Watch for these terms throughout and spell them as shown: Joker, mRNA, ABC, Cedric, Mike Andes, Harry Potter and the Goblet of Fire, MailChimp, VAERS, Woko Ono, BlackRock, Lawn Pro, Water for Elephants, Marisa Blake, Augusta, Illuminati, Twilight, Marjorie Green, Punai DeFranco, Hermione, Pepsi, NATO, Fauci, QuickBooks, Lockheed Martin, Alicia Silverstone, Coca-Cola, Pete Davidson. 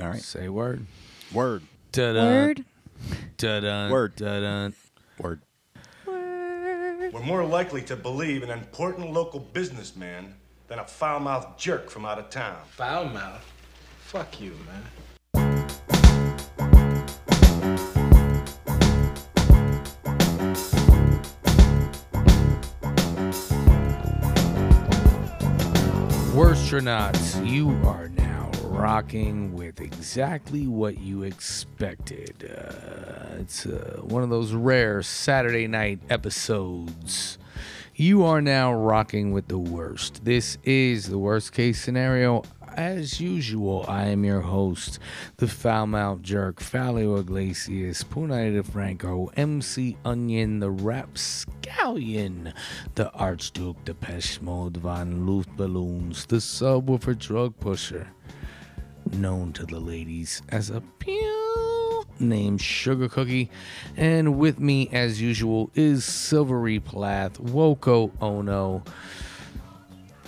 All right. Say word. Word. Ta-da. Word. Ta-da. Word. Ta-da. Word. Word. We're more likely to believe an important local businessman than a foul-mouthed jerk from out of town. Foul-mouthed? Fuck you, man. Astronauts, you are now rocking with exactly what you expected. It's one of those rare Saturday night episodes. You are now rocking with the worst. This is the worst case scenario. As usual, I am your host, the Foul-Mouth Jerk, Fallio Iglesias, Punai DeFranco, MC Onion, the Rapscallion, the Archduke Depeche Mode von Luftballons, the subwoofer drug pusher, known to the ladies as a pew named Sugar Cookie, and with me, as usual, is Silvery Plath, Woko Ono,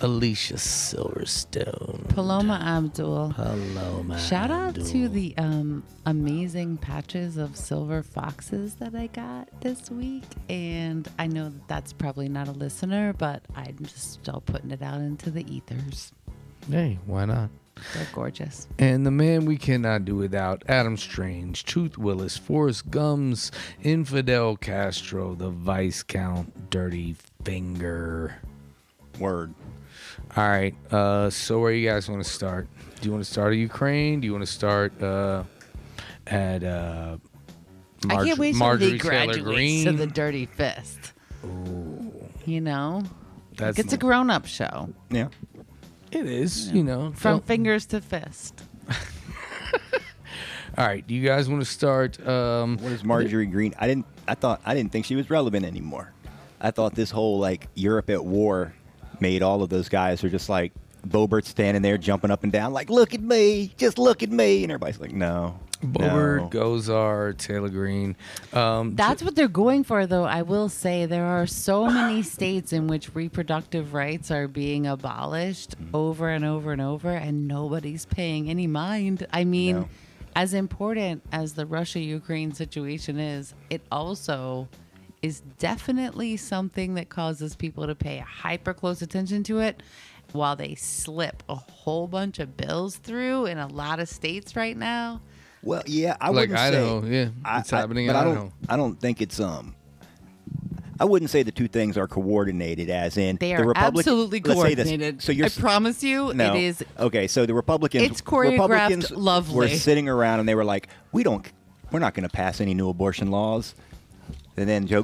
Alicia Silverstone, Paloma Abdul. Paloma. Shout out to the amazing patches of silver foxes that I got this week. And I know that's probably not a listener, but I'm just still putting it out into the ethers. Hey, why not? They're gorgeous. And the man we cannot do without, Adam Strange, Truth Willis, Forrest Gums, Infidel Castro, the Viscount Dirty Finger. Word. All right, so where you guys want to start? Do you want to start at Ukraine? Do you want to start at I can't wait till he graduates to the Dirty Fist. Ooh. You know? It's a grown-up show. Yeah. It is, you know. From fingers to fist. All right, do you guys want to start? What is Marjorie Green? I didn't think she was relevant anymore. I thought this whole, like, Europe at war made all of those guys who are just like Boebert standing there jumping up and down like, look at me, just look at me. And everybody's like, no. Boebert, no. Gozar, Taylor Green. That's what they're going for, though. I will say there are so many states in which reproductive rights are being abolished over and over and over, and nobody's paying any mind. I mean, no. As important as the Russia-Ukraine situation is, it also is definitely something that causes people to pay hyper close attention to it while they slip a whole bunch of bills through in a lot of states right now. Well, yeah, I like wouldn't Idaho, say yeah, it's happening in Idaho. I don't think it's I wouldn't say the two things are coordinated, as in they are the absolutely coordinated. So I promise you, no. It is okay. So the Republicans lovely were sitting around and they were like, we're not going to pass any new abortion laws. And then Joe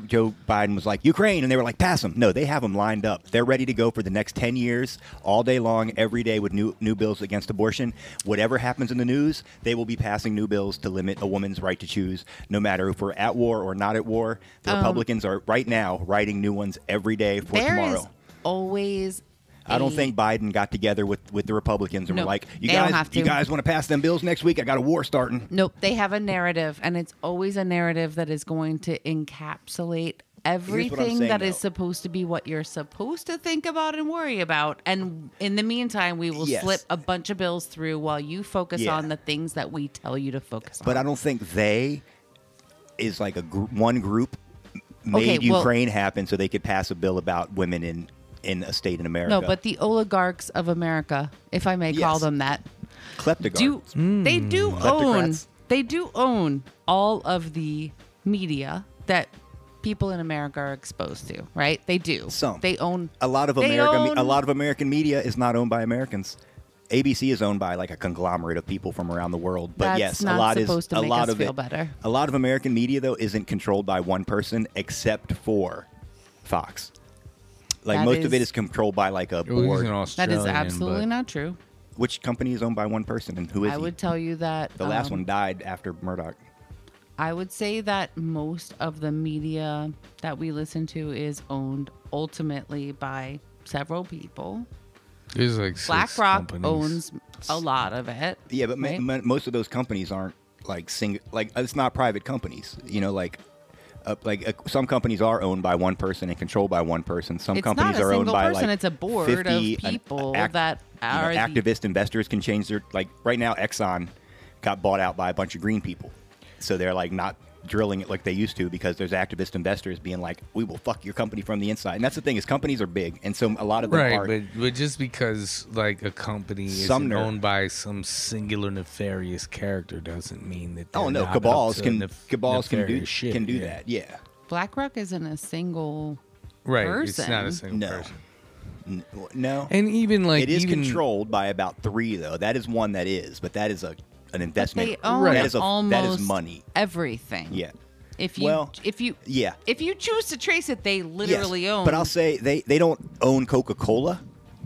Biden was like, Ukraine. And they were like, pass them. No, they have them lined up. They're ready to go for the next 10 years, all day long, every day with new bills against abortion. Whatever happens in the news, they will be passing new bills to limit a woman's right to choose, no matter if we're at war or not at war. The Republicans are right now writing new ones every day for tomorrow. Is always I don't think Biden got together with the Republicans and were like, you guys want to pass them bills next week? I got a war starting. Nope. They have a narrative, and it's always a narrative that is going to encapsulate everything that is supposed to be what you're supposed to think about and worry about. And in the meantime, we will slip a bunch of bills through while you focus on the things that we tell you to focus on. But I don't think they is like one group made Ukraine happen so they could pass a bill about women in a state in America. No, but the oligarchs of America, if I may call them that. Kleptocrats. They do own all of the media that people in America are exposed to, right? They do. Some. They own a lot of American media is not owned by Americans. ABC is owned by like a conglomerate of people from around the world. But a lot of American media though isn't controlled by one person except for Fox. Like that most of it is controlled by like a board. That is absolutely not true. Which company is owned by one person and who is it? I would tell you that the last one died after Murdoch. I would say that most of the media that we listen to is owned ultimately by several people. There's like BlackRock owns a lot of it. Yeah, but right? Most of those companies aren't like it's not private companies. You know, like. Some companies are owned by one person and controlled by one person. Some companies are owned by like it's a board 50 of people that are activist investors can change their right now. Exxon got bought out by a bunch of green people. So they're like not drilling it like they used to because there's activist investors being like, we will fuck your company from the inside. And that's the thing is companies are big. And so a lot of them are. Right, but just because like a company is owned by some singular nefarious character doesn't mean that they're not cabals up to cabals can do yeah. that. Yeah. BlackRock isn't a single person. It's not a single person. No. And even like... It is controlled by about three, though. That is one that is, but that is an investment. They own almost money. Everything. Yeah. If you choose to trace it, they literally own... But I'll say they don't own Coca-Cola.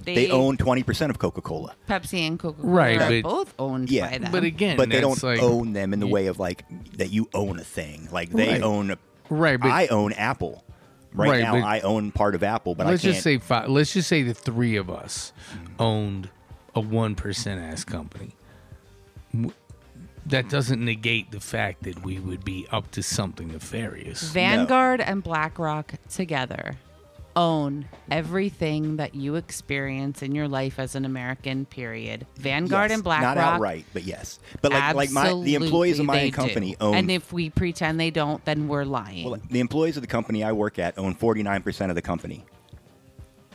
They own 20% of Coca-Cola. Pepsi and Coca-Cola are both owned by them. But again... But they don't own them in the way of like that you own a thing. Like they own... I own Apple. Right now, I own part of Apple, but I can't. Let's just say the three of us owned a 1% ass company. That doesn't negate the fact that we would be up to something nefarious. Vanguard and BlackRock together own everything that you experience in your life as an American, period. Vanguard and BlackRock. Not outright, but yes. But the employees of my company own... And if we pretend they don't, then we're lying. Well, the employees of the company I work at own 49% of the company.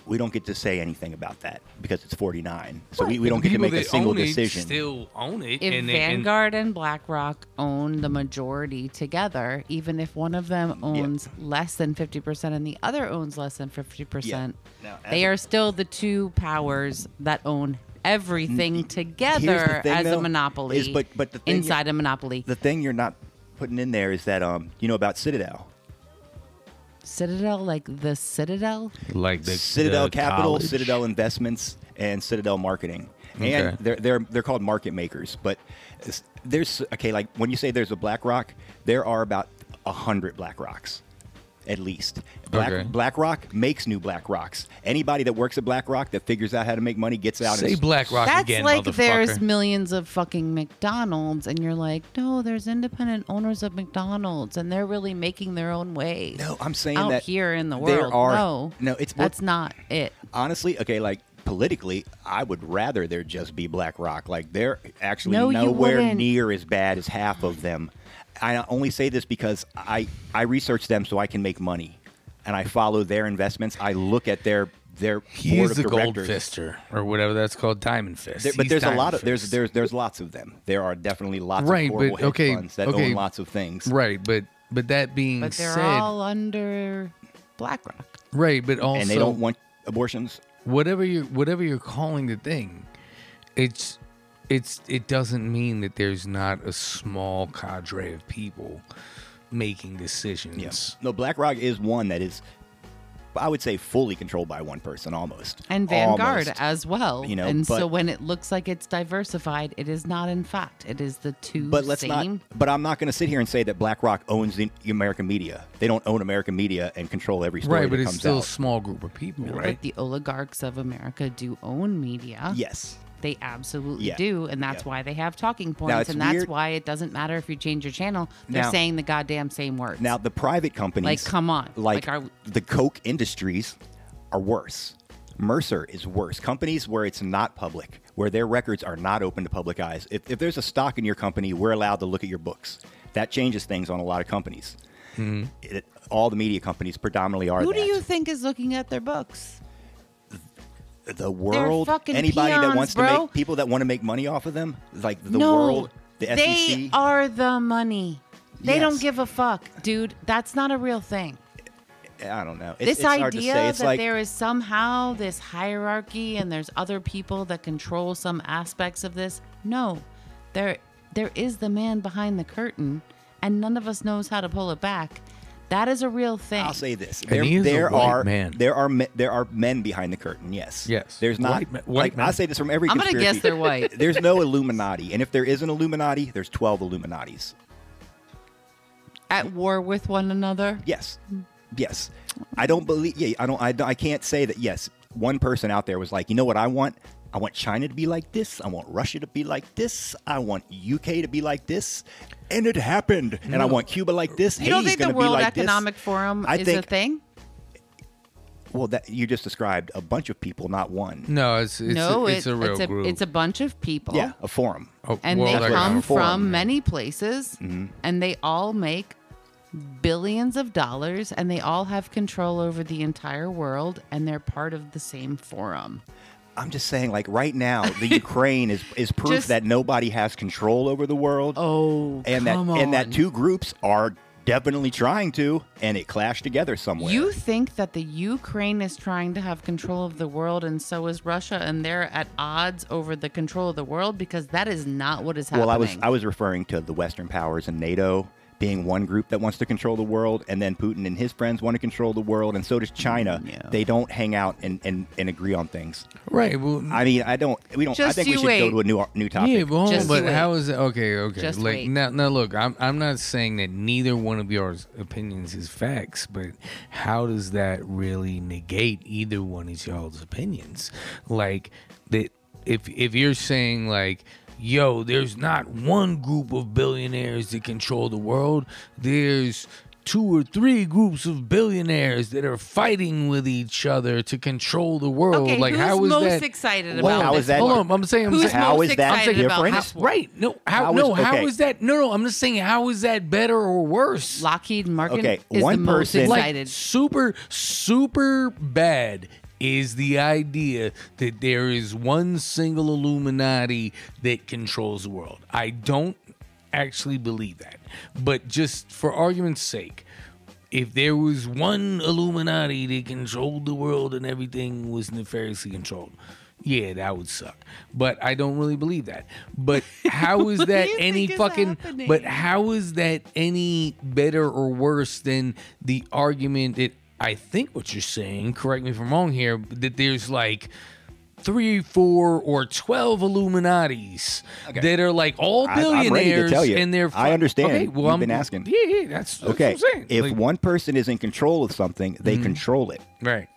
We don't get to say anything about that because it's 49. So we don't get to make a single decision. Still own it. If Vanguard and BlackRock own the majority together, even if one of them owns less than 50% and the other owns less than 50%, they are still the two powers that own everything together as a monopoly. But the thing inside a monopoly. The thing you're not putting in there is that you know about Citadel. Citadel, like the Citadel? Like the Citadel Capital, college. Citadel Investments, and Citadel Marketing. Okay. And they're called market makers. But there's, like when you say there's a BlackRock, there are about 100 BlackRocks, at least. BlackRock makes new BlackRocks. Anybody that works at BlackRock that figures out how to make money gets out. Say BlackRock again, motherfucker. That's like there's millions of fucking McDonald's, and you're like, no, there's independent owners of McDonald's, and they're really making their own way. No, I'm saying that out here in the world, there are, no, that's not it. Honestly, like politically, I would rather there just be BlackRock. Like they're actually nowhere near as bad as half of them. I only say this because I research them so I can make money, and I follow their investments. I look at their board of directors. Gold fister or whatever that's called, diamond fist. But there's a lot of there's lots of them. There are definitely lots of horrible hedge funds that own lots of things. Right, but that being said, they're all under BlackRock. Right, but also, and they don't want abortions. Whatever you're calling the thing, it doesn't mean that there's not a small cadre of people making decisions. Yes. No, BlackRock is one that is, I would say, fully controlled by one person almost. And Vanguard as well. You know, so when it looks like it's diversified, it is not in fact. It is the two But I'm not going to sit here and say that BlackRock owns the American media. They don't own American media and control every story that comes out. Right, but it's still a small group of people, right? But the oligarchs of America do own media. Yes. They absolutely do, and that's why they have talking points, and that's why it doesn't matter if you change your channel. They're saying the goddamn same words. Now, the private companies... Like, come on. The Coke Industries are worse. Mercer is worse. Companies where it's not public, where their records are not open to public eyes. If there's a stock in your company, we're allowed to look at your books. That changes things on a lot of companies. Mm-hmm. All the media companies predominantly are Who do you think is looking at their books? The world, anybody peons, that wants to make people that want to make money off of them, like the world, the SEC. They are the money. They don't give a fuck, dude. That's not a real thing. I don't know. This idea hard to say. It's that there is somehow this hierarchy and there's other people that control some aspects of this. No, there is the man behind the curtain, and none of us knows how to pull it back. That is a real thing. I'll say this: there are men behind the curtain. Yes, yes. There's not white men. I say this from every conspiracy. I'm gonna guess they're white. There's no Illuminati, and if there is an Illuminati, there's 12 Illuminatis at war with one another. Yes, yes. I don't believe. Yeah, I can't say that. Yes, one person out there was like, you know what I want. I want China to be like this. I want Russia to be like this. I want UK to be like this. And it happened. And I want Cuba like this. You don't think the World Economic Forum is a thing? Well, that you just described a bunch of people, not one. No, it's a real group. It's a bunch of people. Yeah, a forum. Oh, and they come from many places, mm-hmm. and they all make billions of dollars, and they all have control over the entire world, and they're part of the same forum. I'm just saying, like, right now, the Ukraine is proof that nobody has control over the world. Oh, and that two groups are definitely trying to, and it clashed together somewhere. You think that the Ukraine is trying to have control of the world, and so is Russia, and they're at odds over the control of the world, because that is not what is happening. Well, I was referring to the Western powers and NATO being one group that wants to control the world, and then Putin and his friends want to control the world, and so does China. Yeah. They don't hang out and agree on things. Right. Well, I mean, I think we should go to a new topic. Yeah, well, but how is that? Okay. Just like, now look, I'm not saying that neither one of your opinions is facts, but how does that really negate either one of y'all's opinions? Like, that if you're saying, like, yo, there's not one group of billionaires that control the world. There's 2 or 3 groups of billionaires that are fighting with each other to control the world. Okay, like, Hold on, I'm saying, how is that different? Right? No, I'm just saying, how is that better or worse? Lockheed Martin is the most excited. Super bad. Is the idea that there is one single Illuminati that controls the world. I don't actually believe that. But just for argument's sake, if there was one Illuminati that controlled the world and everything was nefariously controlled, yeah, that would suck. But I don't really believe that. But how is that any fucking... happening? But how is that any better or worse than the argument that... I think what you're saying, correct me if I'm wrong here, that there's like 3, 4, or 12 Illuminatis that are like all billionaires. I'm ready to tell you. And they're I understand. Okay, well, I've been asking. Yeah, that's okay. What I'm saying. If one person is in control of something, they control it. Right.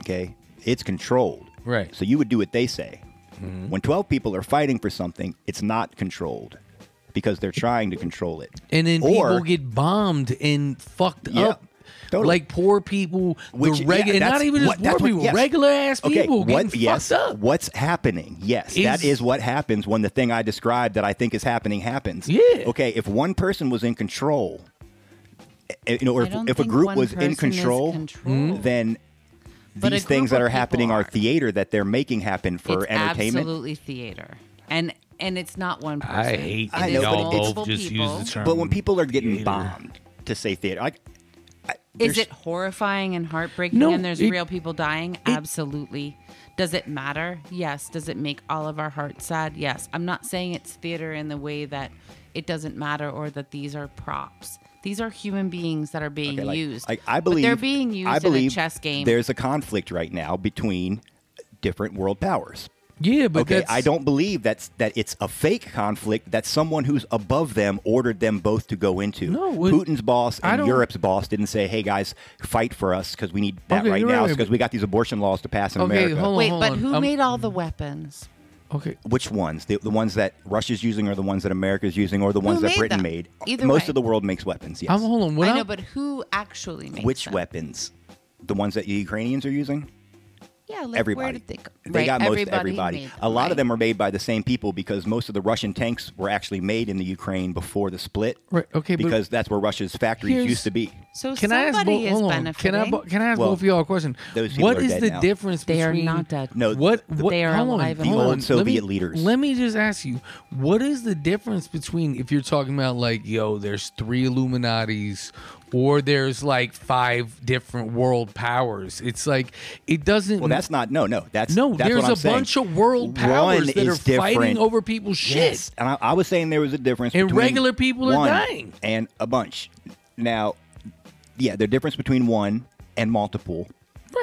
Okay? It's controlled. Right. So you would do what they say. Mm-hmm. When 12 people are fighting for something, it's not controlled. Because they're trying to control it. And then people get bombed and fucked up. Totally. Like poor people, regular ass people getting fucked up. What's happening? Yes, that is what happens when the thing I described that I think is happening happens. Yeah. Okay, if one person was in control, you know, or if a group was in control, then these things that are happening are theater that they're making happen for entertainment. Absolutely theater. And it's not one person. I hate that y'all both just use the term. But when people are getting bombed to say theater, is it horrifying and heartbreaking and there's real people dying? Absolutely. Does it matter? Yes. Does it make all of our hearts sad? Yes. I'm not saying it's theater in the way that it doesn't matter or that these are props. These are human beings that are being used. I believe they're being used in a chess game. There's a conflict right now between different world powers. Yeah, but I don't believe that it's a fake conflict that someone who's above them ordered them both to go into. No, Putin's boss and Europe's boss didn't say, "Hey guys, fight for us because we need that right now because we got these abortion laws to pass in America." Wait, but who made all the weapons? Okay, which ones? The ones that Russia's using, or the ones that America's using, or the ones that Britain made? Either way. Most of the world makes weapons. Yes, I know, but who actually makes which weapons? The ones that the Ukrainians are using. Yeah, like everybody. They got most everybody. A lot of them are made by the same people because most of the Russian tanks were actually made in the Ukraine before the split. Right. Okay. Because that's where Russia's factories used to be. So somebody is benefiting. Can I ask both of y'all a question? What is the difference between... They are not dead. No, they are alive. The old Soviet leaders. Let me just ask you, what is the difference between, if you're talking about like, yo, there's 3 Illuminatis... or there's like 5 different world powers. It's like, it doesn't... Well, that's not... No. There's a bunch of world powers that are fighting over people's shit. And I was saying there was a difference between... And regular people are dying. And a bunch. Now, yeah, the difference between one and multiple...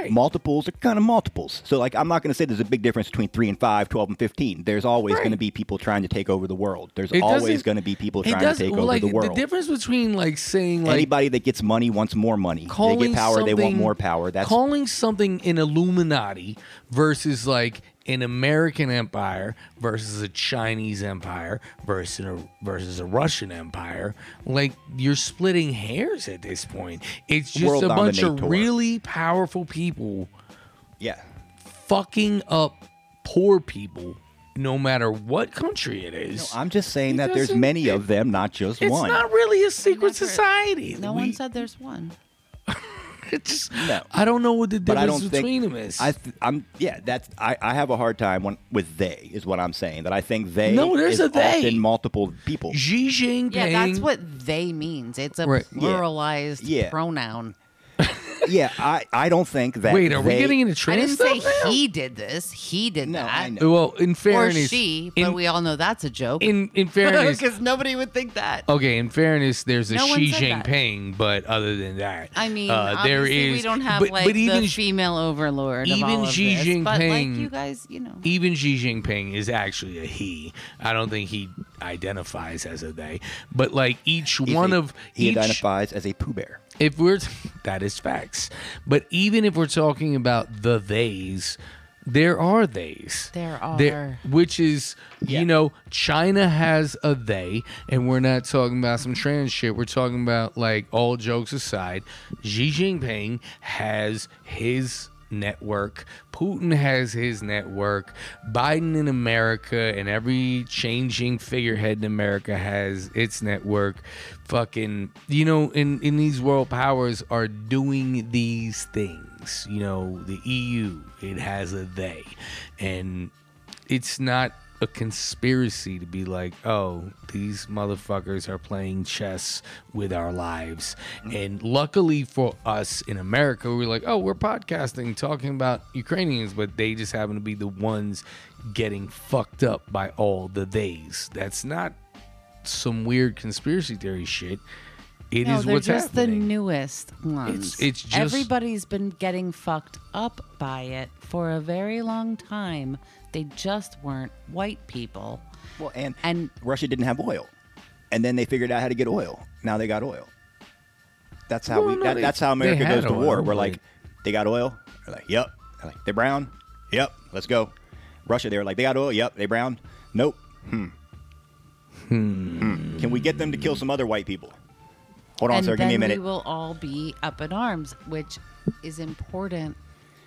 Right. Multiples are kind of multiples. So, like, I'm not going to say there's a big difference between 3 and 5, 12 and 15. There's always going to be people trying to take over the world. There's always going to be people trying to take over the world. The difference between, like, saying, like... Anybody that gets money wants more money. They get power, they want more power. That's calling something an Illuminati versus, like... an American empire versus a Chinese empire versus a Russian empire, like you're splitting hairs at this point. It's just world a bunch of really powerful people, yeah, fucking up poor people. No matter what country it is. No, I'm just saying that there's many of them, not just one. It's not really a secret society. No one said there's one. No. I don't know what the difference between them is. I have a hard time with they is what I'm saying. That I think they is often multiple people. Xi Jinping. Yeah, that's what they means. It's a pluralized pronoun. Yeah, I don't think that. Wait, are we getting into trans stuff? I didn't say he did this. He did that. Well, in fairness, or she, but we all know that's a joke. In fairness, because nobody would think that. Okay, in fairness, there's a Xi Jinping, but other than that, I mean, there is. We don't have like the female overlord. Even Xi Jinping, but like you guys, you know, even Xi Jinping is actually a he. I don't think he identifies as a they, but like each one of he identifies as a Pooh Bear. If we're that is facts, but even if we're talking about the theys, there are theys. There are, which is you know, China has a they, and we're not talking about some trans shit. We're talking about like all jokes aside, Xi Jinping has his network. Putin has his network. Biden in America and every changing figurehead in America has its network. Fucking, you know, in these world powers are doing these things. You know, the EU, it has a they. And it's not a conspiracy to be like, oh, these motherfuckers are playing chess with our lives. And luckily for us in America, we're like, oh, we're podcasting, talking about Ukrainians, but they just happen to be the ones getting fucked up by all the theys. That's not some weird conspiracy theory shit. It is what's happening. They're just the newest ones. It's just everybody's been getting fucked up by it for a very long time. They just weren't white people. Well, and Russia didn't have oil, and then they figured out how to get oil. Now they got oil. That's how that's how America goes to war. We're like, they got oil. They're like, yep. They're like, they're brown. Yep. Let's go. Russia. They were like, they got oil. Yep. They brown. Nope. Can we get them to kill some other white people? Hold on, sir. Give me a minute. And we will all be up in arms, which is important.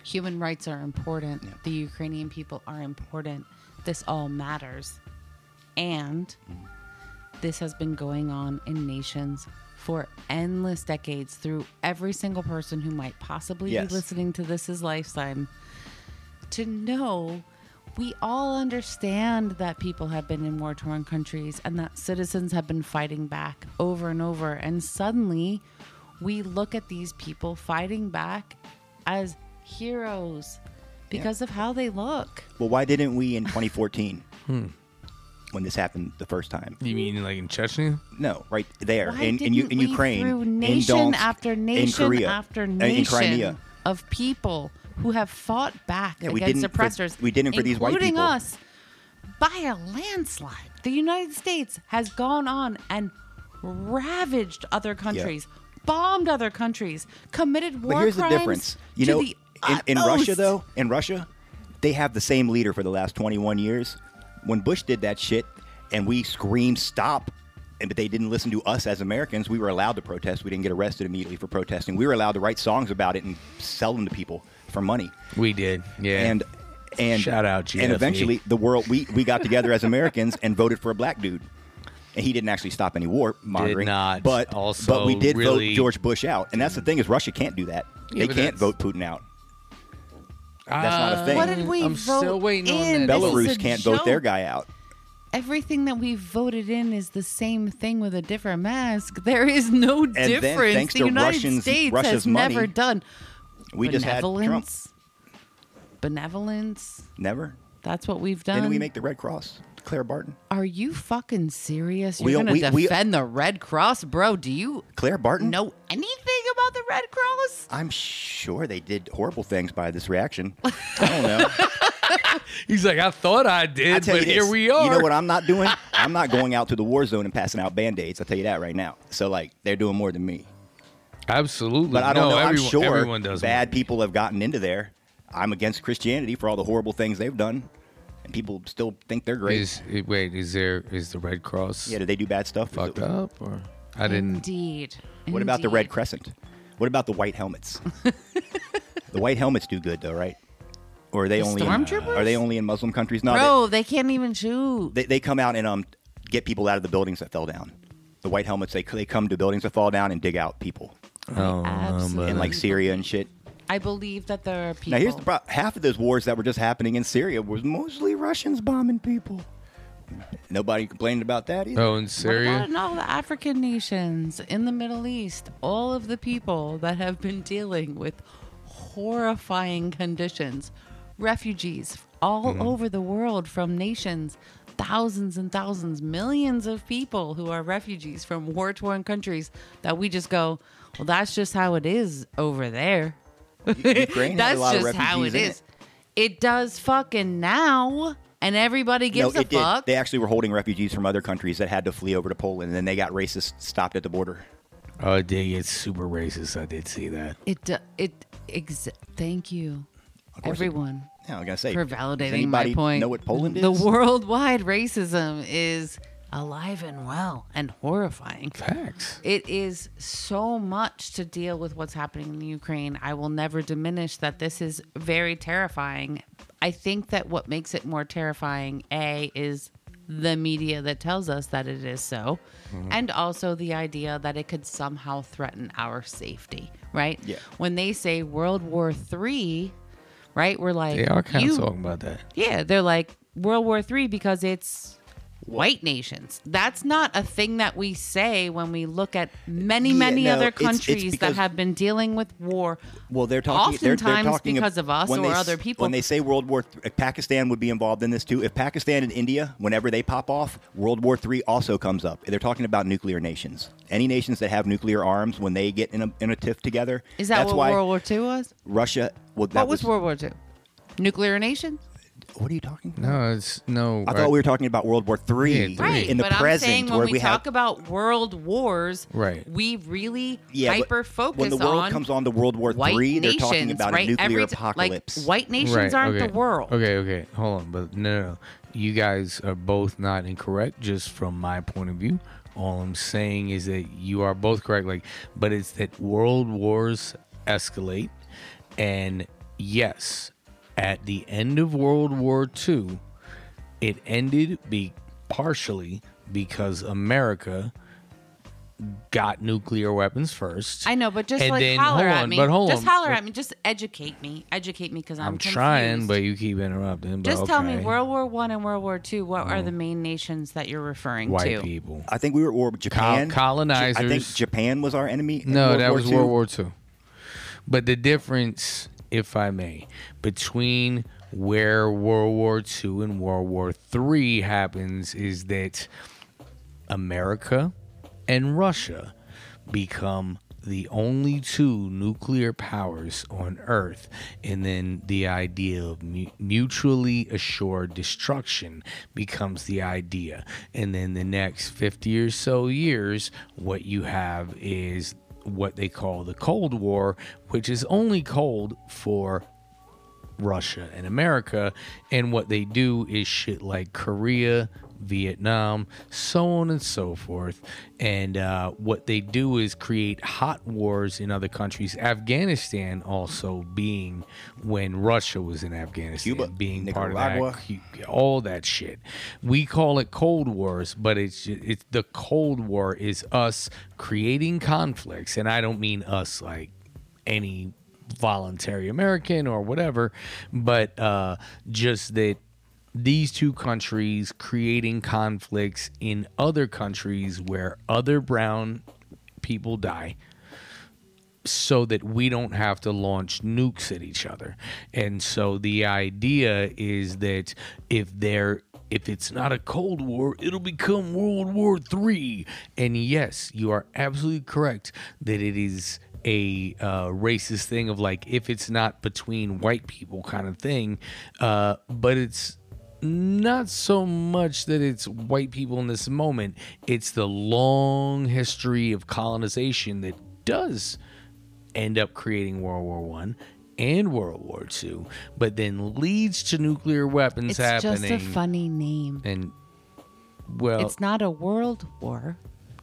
Human rights are important. Yeah. The Ukrainian people are important. This all matters. And this has been going on in nations for endless decades through every single person who might possibly be listening to This Is Lifetime. To know we all understand that people have been in war-torn countries and that citizens have been fighting back over and over. And suddenly we look at these people fighting back as heroes because of how they look. Well, why didn't we in 2014 when this happened the first time? You mean like in Chechnya? No, right there. In Ukraine. Through nation in Donetsk, after nation in Korea, after nation in Crimea. Of people who have fought back against oppressors. We didn't for these white people. Including us by a landslide. The United States has gone on and ravaged other countries, bombed other countries, committed war crimes. But here's the difference. You know, in Russia, though, they have the same leader for the last 21 years. When Bush did that shit and we screamed stop, but they didn't listen to us as Americans. We were allowed to protest. We didn't get arrested immediately for protesting. We were allowed to write songs about it and sell them to people for money. We did, yeah. And shout out GFE. And eventually, the world we got together as Americans and voted for a black dude. And he didn't actually stop any war mongering. Did not. But we did vote George Bush out. And that's the thing is Russia can't do that. Yeah, they can't vote Putin out. That's not a thing. What did we I'm vote still waiting in? On that. Belarus can't vote their guy out. Everything that we voted in is the same thing with a different mask. There is no difference. Then, thanks to Russia's has money, never done. We just had Trump. Benevolence. Never. That's what we've done. Didn't we make the Red Cross? Claire Barton. Are you fucking serious? You're going to defend the Red Cross? Bro, do you Claire Barton? Know anything about the Red Cross? I'm sure they did horrible things by this reaction. I don't know. He's like, I thought I did, but here we are. You know what I'm not doing? I'm not going out to the war zone and passing out Band-Aids. I'll tell you that right now. So, like, they're doing more than me. Absolutely. But I don't know. I'm sure bad people have gotten into there. I'm against Christianity for all the horrible things they've done, and people still think they're great. Is the Red Cross? Yeah, did they do bad stuff? Fucked up, or I didn't. Indeed. What about the Red Crescent? What about the White Helmets? The White Helmets do good though, right? Or are they only stormtroopers? Are they only in Muslim countries? No, bro, they can't even shoot. They come out and get people out of the buildings that fell down. The White Helmets, they come to buildings that fall down and dig out people. Oh, absolutely. In like Syria and shit. I believe that there are people. Now here's the problem. Half of those wars that were just happening in Syria was mostly Russians bombing people. Nobody complained about that either. Oh, in Syria? What about in all the African nations, in the Middle East, all of the people that have been dealing with horrifying conditions, refugees all over the world from nations, thousands and thousands, millions of people who are refugees from war-torn countries that we just go, well, that's just how it is over there. Ukraine has a lot of refugees. That's just how it is. It does fucking now, and everybody gives a fuck. They actually were holding refugees from other countries that had to flee over to Poland, and then they got racist, stopped at the border. Oh, it did get super racist. I did see that. Thank you, everyone. Yeah, I was gonna say for validating my point. Know what Poland is? The worldwide racism is alive and well and horrifying. Facts. It is so much to deal with what's happening in Ukraine. I will never diminish that this is very terrifying. I think that what makes it more terrifying, is the media that tells us that it is so, and also the idea that it could somehow threaten our safety, right? Yeah. When they say World War III, right, we're like... They are kind of talking about that. Yeah, they're like, World War III because it's... white nations. That's not a thing that we say when we look at many other countries that have been dealing with war. Well, they're talking oftentimes because of us or other people. When they say World War III, Pakistan would be involved in this too. If Pakistan and India, whenever they pop off, World War III also comes up. They're talking about nuclear nations. Any nations that have nuclear arms, when they get in a tiff together. Is that what World War II was? Russia. Well, that was World War II? Nuclear nations? What are you talking about? I thought we were talking about World War III. Right. In the present, I'm saying when we talk about world wars, right, we really hyper focus on when the world comes on to World War III, they're talking about a nuclear apocalypse. Like, white nations aren't the world. Okay, hold on, but no. You guys are both not incorrect, just from my point of view. All I'm saying is that you are both correct, but it's that world wars escalate, and yes, at the end of World War II, it ended partially because America got nuclear weapons first. I know, but just holler at me. Just holler at me. Just educate me. Educate me because I'm confused. Trying, but you keep interrupting. Just tell me, World War I and World War II, what are the main nations that you're referring to? White people. I think we were Japan. Colonizers. I think Japan was our enemy. No, that was World War II. But the difference... if I may, between where World War II and World War III happens is that America and Russia become the only two nuclear powers on Earth, and then the idea of mutually assured destruction becomes the idea. And then the next 50 or so years, what you have is what they call the Cold War, which is only cold for Russia and America, and what they do is shit like Korea, Vietnam, so on and so forth, and what they do is create hot wars in other countries, Afghanistan also being when Russia was in Afghanistan, Cuba, being Nicaragua, part of that, all that shit. We call it Cold Wars, but it's the Cold War is us creating conflicts, and I don't mean us like any voluntary American or whatever, but just that these two countries creating conflicts in other countries where other brown people die so that we don't have to launch nukes at each other. And so the idea is that if it's not a Cold War, it'll become World War III. And yes, you are absolutely correct that it is a racist thing of like, if it's not between white people kind of thing, but it's not so much that it's white people in this moment. It's the long history of colonization that does end up creating World War I and World War II, but then leads to nuclear weapons happening. It's just a funny name. And, well, it's not a world war.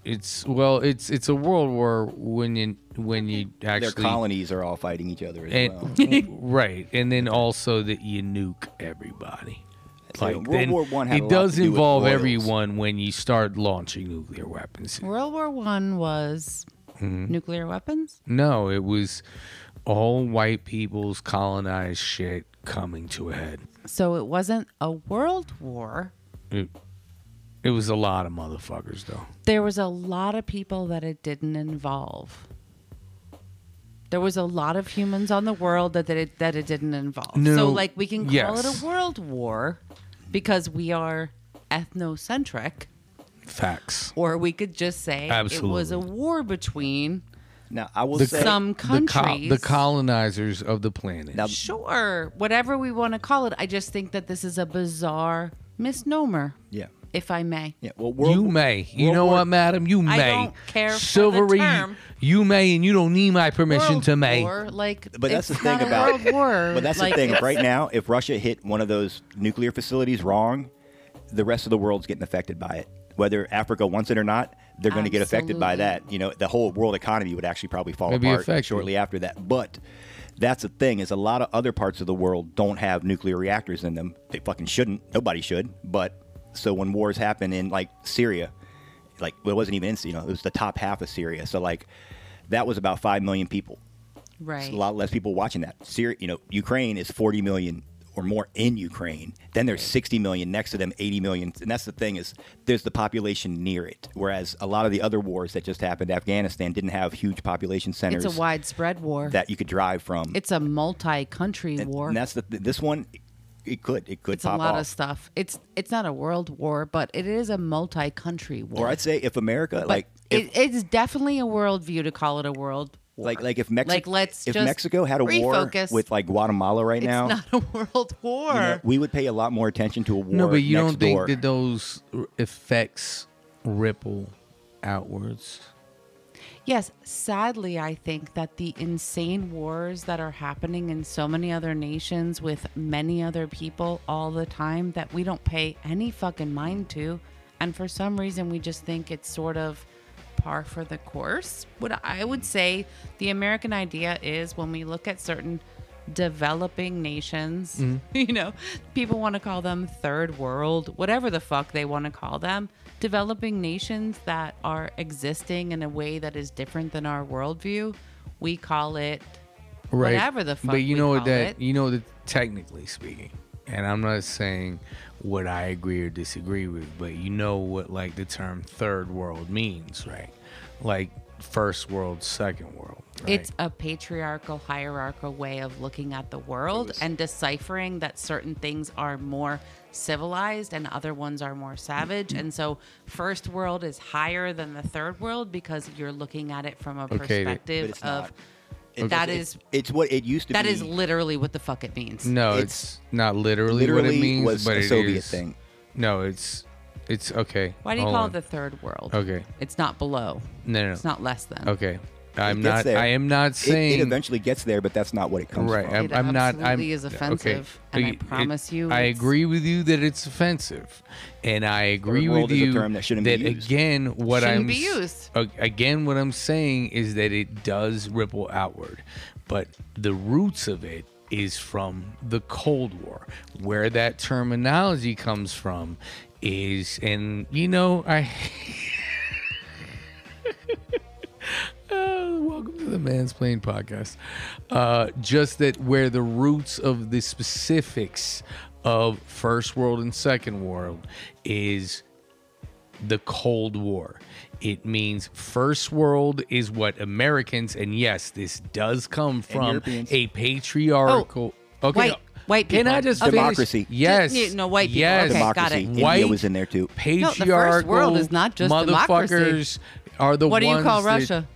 It's, well, it's a world war when you actually, their colonies are all fighting each other as well. Right, and then also that you nuke everybody. Like, so World War I had a lot to do with oils. It does involve everyone when you start launching nuclear weapons. World War I was nuclear weapons? No, it was all white people's colonized shit coming to a head. So it wasn't a world war. It was a lot of motherfuckers, though. There was a lot of people that it didn't involve. There was a lot of humans on the world that it didn't involve. No, so, like, we can call it a world war because we are ethnocentric. Facts. Or we could just say it was a war between some countries. The colonizers of the planet. Now, sure. Whatever we want to call it. I just think that this is a bizarre misnomer. Yeah. If I may. Yeah, well, you know what, madam? You may. I don't care for the term. You may, and you don't need my permission to may. But that's the thing about it. But that's the thing. Right now, if Russia hit one of those nuclear facilities wrong, the rest of the world's getting affected by it. Whether Africa wants it or not, they're going to get affected by that. You know, the whole world economy would actually probably fall apart shortly after that. But that's the thing, is a lot of other parts of the world don't have nuclear reactors in them. They fucking shouldn't. Nobody should. But... so when wars happen in, like, Syria, like, well, it wasn't even in Syria, it was the top half of Syria. So, like, that was about 5 million people. Right. It's a lot less people watching that. Syria, you know, Ukraine is 40 million or more in Ukraine. Then there's 60 million next to them, 80 million. And that's the thing, is there's the population near it. Whereas a lot of the other wars that just happened, Afghanistan, didn't have huge population centers. It's a widespread war. That you could drive from. It's a multi-country war. And that's the this one... It could pop off. It's a lot of stuff. It's not a world war, but it is a multi-country war. Or I'd say if America, but like... It's definitely a worldview to call it a world war. Like if Mexico, Mexico had a war with, like, Guatemala right now... It's not a world war. You know, we would pay a lot more attention to a war next door. No, but you don't think that those effects ripple outwards? Yes, sadly, I think that the insane wars that are happening in so many other nations with many other people all the time that we don't pay any fucking mind to, and for some reason we just think it's sort of par for the course. What I would say the American idea is, when we look at certain developing nations, you know, people want to call them third world, whatever the fuck they want to call them, developing nations that are existing in a way that is different than our worldview, we call it whatever the fuck. But you know that technically speaking, and I'm not saying what I agree or disagree with, but you know what, like, the term third world means, right? Like first world, second world. Right. It's a patriarchal, hierarchical way of looking at the world and deciphering that certain things are more civilized and other ones are more savage. And so first world is higher than the third world because you're looking at it from a perspective of... It's what it used to be. That is literally what the fuck it means. No, it's not literally what it means. Was but the Soviet thing. No, it's okay. Why do you call it the third world? Okay. It's not below. No. It's not less than. Okay. I am not saying it eventually gets there, but that's not what it comes from. It absolutely is offensive, and I promise you. I agree with you that it's offensive, and I agree with you that again, what I'm saying is that it does ripple outward, but the roots of it is from the Cold War, where that terminology comes from. Is and you know I. Welcome to the Mansplain Podcast. Just that where the roots of the specifics of first world and second world is the Cold War. It means first world is what Americans, and yes, this does come from a patriarchal... Oh, okay. White people. Can I just democracy? Finish? Yes. White people. Yes. Okay, got it. White was in there too. Patriarchal. No, the first world is not just motherfuckers democracy. Are the what ones do you call Russia?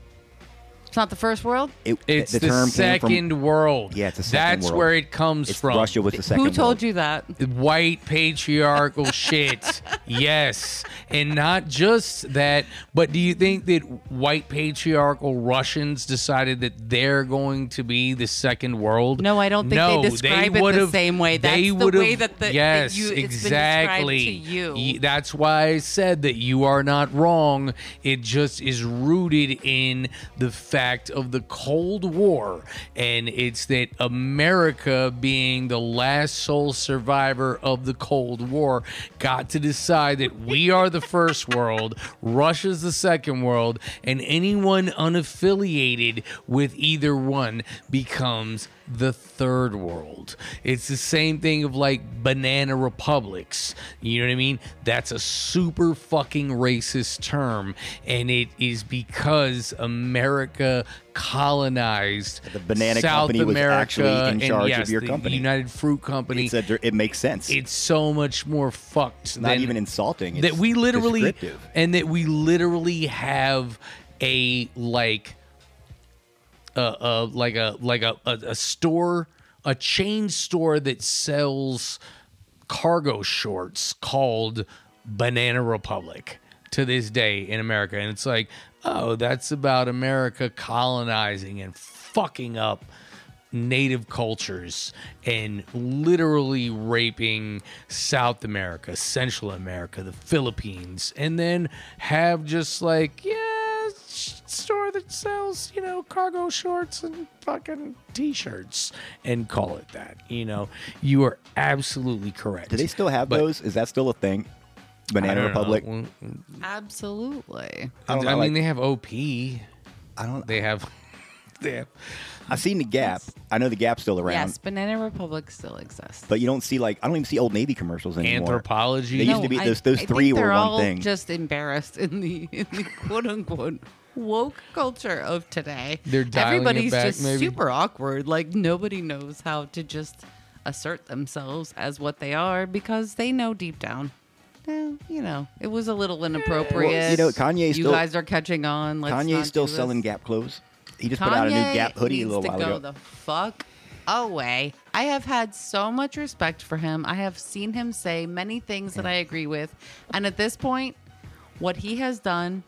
It's not the first world? It's the second world. Yeah, it's the second world. That's where it comes from. Russia was the second world. Who told you that? White patriarchal shit. Yes. And not just that, but do you think that white patriarchal Russians decided that they're going to be the second world? No, I don't think they describe it the same way. That's the way that it's been described to you. That's why I said that you are not wrong. It just is rooted in the fact of the Cold War, and it's that America, being the last sole survivor of the Cold War, got to decide that we are the first world, Russia's the second world, and anyone unaffiliated with either one becomes the third world. It's the same thing of like banana republics. You know what I mean? That's a super fucking racist term, and it is because America colonized the banana company was actually in charge of your company, United Fruit Company. It makes sense. It's so much more fucked. It's not even insulting. That we literally have a like a store, a chain store that sells cargo shorts called Banana Republic to this day in America. And it's like, oh, that's about America colonizing and fucking up native cultures and literally raping South America, Central America, the Philippines, and then have just like, yeah, store that sells, you know, cargo shorts and fucking t-shirts and call it that. You know, you are absolutely correct. Do they still have those? Is that still a thing? Banana Republic? Know. Absolutely. I mean, like, they have OP. I've seen the Gap. I know the Gap's still around. Yes, Banana Republic still exists. But you don't see, like, I don't even see Old Navy commercials anymore. Anthropology. They used to be those three were one thing. Just embarrassed in the quote unquote woke culture of today. They're dialing Everybody's it back, just maybe? Super awkward. Like, nobody knows how to just assert themselves as what they are because they know deep down. Well, you know, it was a little inappropriate. Well, you know, you guys are catching on. Kanye's still selling Gap clothes. He just put out a new Gap hoodie a little while ago. The fuck away. I have had so much respect for him. I have seen him say many things that I agree with. And at this point, what he has done,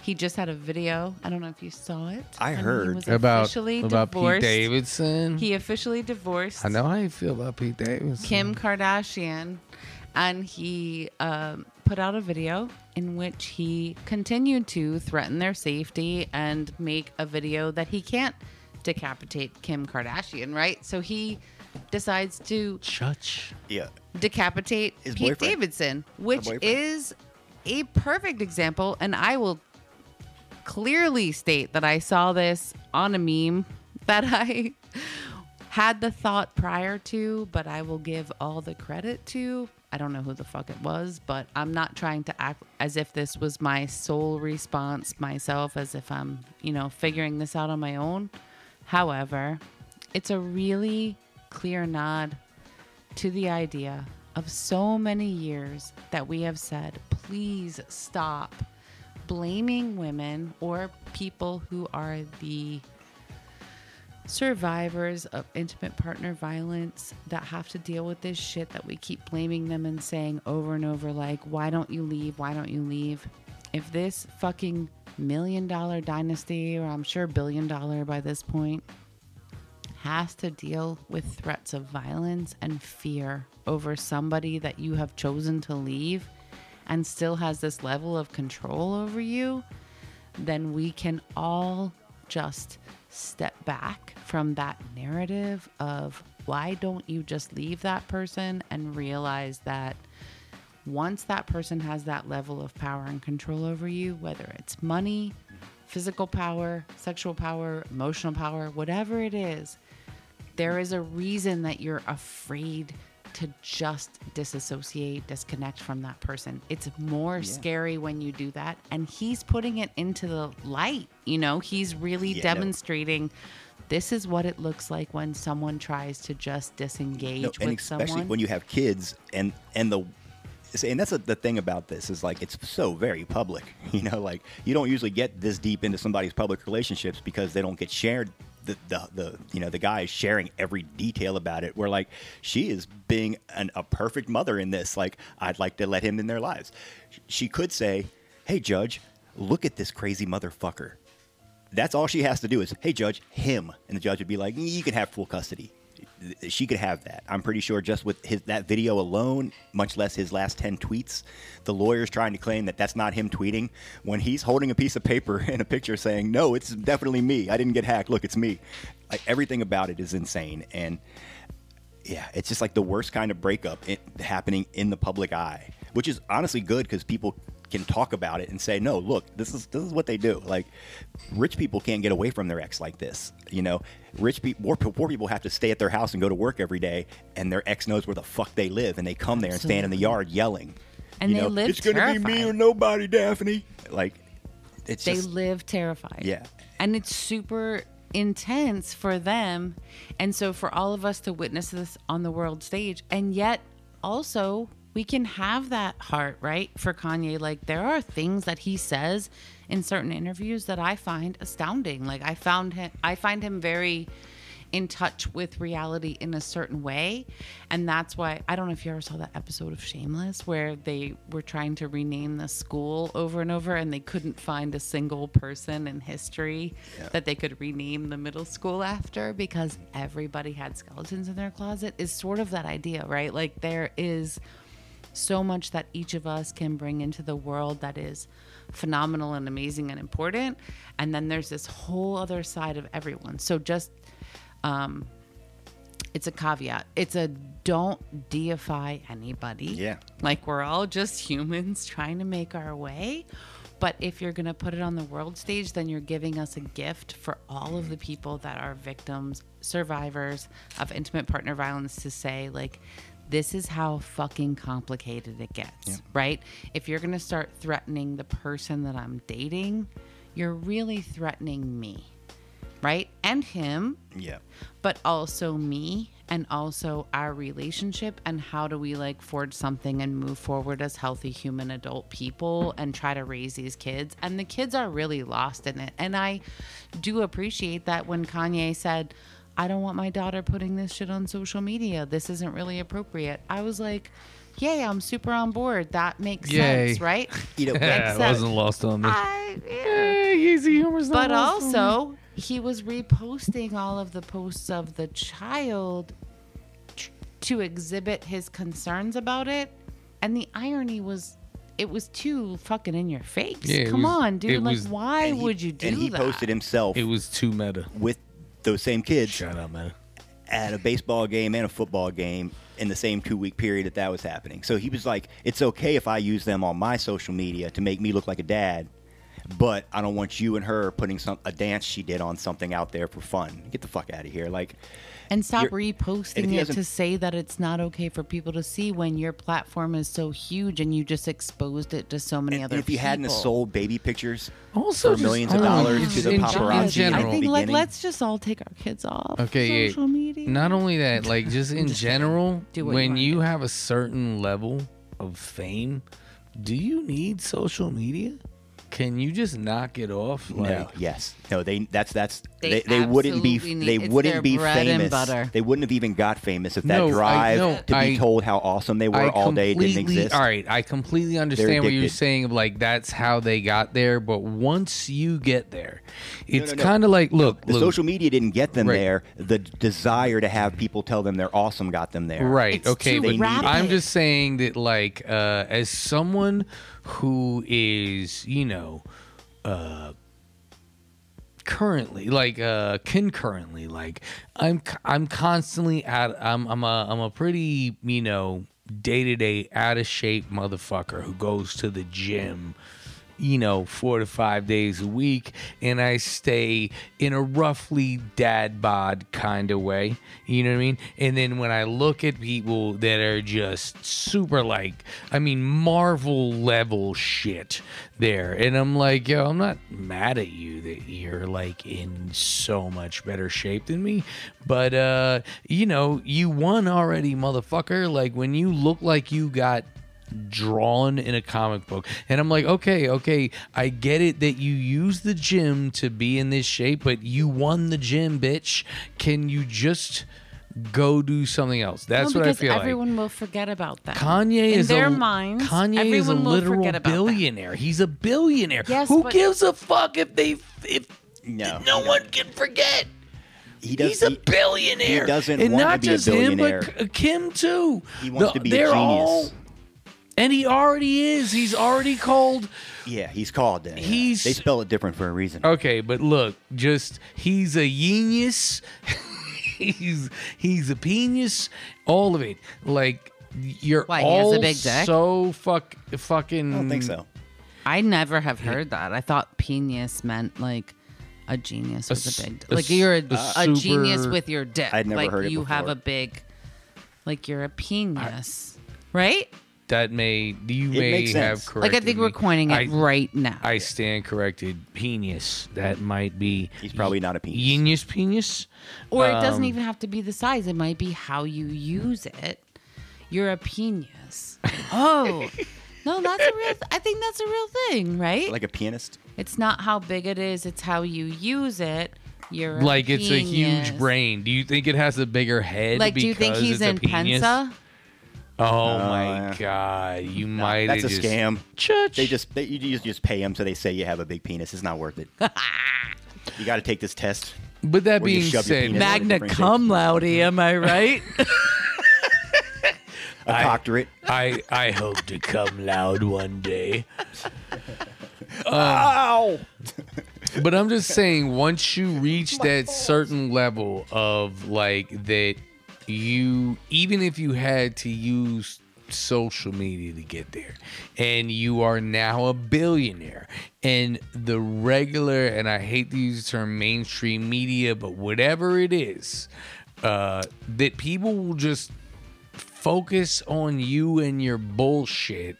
he just had a video. I don't know if you saw it. I heard about Pete Davidson. He officially divorced. I know how you feel about Pete Davidson. Kim Kardashian. And he put out a video in which he continued to threaten their safety and make a video that he can't decapitate Kim Kardashian, right? So he decides to decapitate Pete Davidson, which is a perfect example. And I will clearly state that I saw this on a meme that I had the thought prior to, but I will give all the credit to. I don't know who the fuck it was, but I'm not trying to act as if this was my sole response myself, as if I'm, you know, figuring this out on my own. However, it's a really clear nod to the idea of so many years that we have said, please stop blaming women or people who are the survivors of intimate partner violence that have to deal with this shit that we keep blaming them and saying over and over, like, why don't you leave? Why don't you leave? If this fucking $1 million dynasty, or I'm sure $1 billion by this point, has to deal with threats of violence and fear over somebody that you have chosen to leave and still has this level of control over you, then we can all just step back from that narrative of why don't you just leave that person, and realize that once that person has that level of power and control over you, whether it's money, physical power, sexual power, emotional power, whatever it is, there is a reason that you're afraid to just disassociate, disconnect from that person. It's more scary when you do that. And he's putting it into the light. You know, he's really demonstrating this is what it looks like when someone tries to just disengage with someone. And especially when you have kids and the and that's the thing about this is, like, it's so very public. You know, like, you don't usually get this deep into somebody's public relationships because they don't get shared. The guy is sharing every detail about it. We're like, she is being a perfect mother in this. Like, I'd like to let him in their lives. She could say, hey, Judge, look at this crazy motherfucker. That's all she has to do is, hey, Judge, him. And the judge would be like, you can have full custody. She could have that. I'm pretty sure just with that video alone, much less his last 10 tweets, the lawyer's trying to claim that that's not him tweeting when he's holding a piece of paper and a picture saying, no, it's definitely me. I didn't get hacked. Look, it's me. Like, everything about it is insane. And yeah, it's just like the worst kind of breakup happening in the public eye, which is honestly good because people can talk about it and say, no, look, this is what they do. Like, rich people can't get away from their ex like this. You know, rich people, poor people have to stay at their house and go to work every day, and their ex knows where the fuck they live, and they come there and stand in the yard yelling. And you know, live it's going to be me or nobody, Daphne. Like, it's they just, live terrified. Yeah, and it's super intense for them, and so for all of us to witness this on the world stage, and yet also. We can have that heart, right? For Kanye, like, there are things that he says in certain interviews that I find astounding. Like, I find him very in touch with reality in a certain way. And that's why, I don't know if you ever saw that episode of Shameless where they were trying to rename the school over and over and they couldn't find a single person in history that they could rename the middle school after because everybody had skeletons in their closet is sort of that idea, right? Like, there is so much that each of us can bring into the world that is phenomenal and amazing and important. And then there's this whole other side of everyone. So just, it's a caveat. It's a don't deify anybody. Yeah. Like, we're all just humans trying to make our way. But if you're going to put it on the world stage, then you're giving us a gift for all of the people that are victims, survivors of intimate partner violence to say, like, this is how fucking complicated it gets, right? If you're going to start threatening the person that I'm dating, you're really threatening me, right? And him, but also me and also our relationship. And how do we, like, forge something and move forward as healthy human adult people and try to raise these kids? And the kids are really lost in it. And I do appreciate that when Kanye said, I don't want my daughter putting this shit on social media. This isn't really appropriate. I was like, yay, I'm super on board. That makes sense, right? You know, yeah, I wasn't lost on me. But also, he was reposting all of the posts of the child to exhibit his concerns about it. And the irony was, it was too fucking in your face. Yeah, Come on, dude. Like, why would you do that? And he posted himself. It was too meta. With those same kids at a baseball game and a football game in the same 2-week period that was happening. So he was like, it's okay if I use them on my social media to make me look like a dad, but I don't want you and her putting a dance she did on something out there for fun. Get the fuck out of here. Like, and stop reposting it to say that it's not okay for people to see when your platform is so huge and you just exposed it to so many other people. And if you hadn't sold baby pictures for millions of dollars to the paparazzi, I think, like, let's just all take our kids off social media. Not only that, like, just in general, when you have a certain level of fame, do you need social media? Can you just knock it off? Like, no. Yes. No. They wouldn't be famous. They wouldn't have even got famous if that drive to be told how awesome they were all day didn't exist. All right. I completely understand what you're saying. Like, that's how they got there. But once you get there, it's kind of like look. Social media didn't get them there. The desire to have people tell them they're awesome got them there. Right. It's I'm just saying that, like, as someone who is, you know, concurrently, like, I'm constantly out. I'm a pretty, you know, day-to-day out of shape motherfucker who goes to the gym, you know, 4 to 5 days a week, and I stay in a roughly dad bod kind of way, you know what I mean? And then when I look at people that are just super, like, I mean, Marvel level shit there, and I'm like, yo, I'm not mad at you that you're, like, in so much better shape than me, but you know, you won already, motherfucker. Like, when you look like you got drawn in a comic book. And I'm like, okay, I get it that you use the gym to be in this shape, but you won the gym, bitch. Can you just go do something else? That's what I feel like. Everyone will forget about that. Kanye is in their minds. Kanye is a literal billionaire. He's a billionaire. Yes, who gives a fuck if no one can forget? He's a billionaire. He doesn't want to be a billionaire. And not just him, but Kim too. He wants to be a genius. And he already is. He's already called. Yeah, he's called that. They spell it different for a reason. Okay, but look, he's a genius. He's a penis. All of it. Like, you're all so fucking. I don't think so. I never have heard that. I thought penis meant like a genius with a big dick. Like you're a genius with your dick. I'd never heard it before. Like you have a big, like you're a penis, right? That may have corrected. Like I think we're coining it right now. I stand corrected. Penis. That might be. He's probably not a penis. Genius penis. Or it doesn't even have to be the size. It might be how you use it. You're a penis. Oh. No, that's a real. I think that's a real thing, right? Like a pianist. It's not how big it is; it's how you use it. You're like a it's a huge brain. Do you think it has a bigger head? Like, do you think he's in Pensa? Oh my god! You might. That's a scam. You just pay him so they say you have a big penis. It's not worth it. You got to take this test. But that being said, magna cum laude. Am I right? A doctorate. I hope to come loud one day. Ow! But I'm just saying, once you reach that certain level of like that, you even if you had to use social media to get there, and you are now a billionaire, and the regular, and I hate to use the term mainstream media, but whatever it is, that people will just focus on you and your bullshit.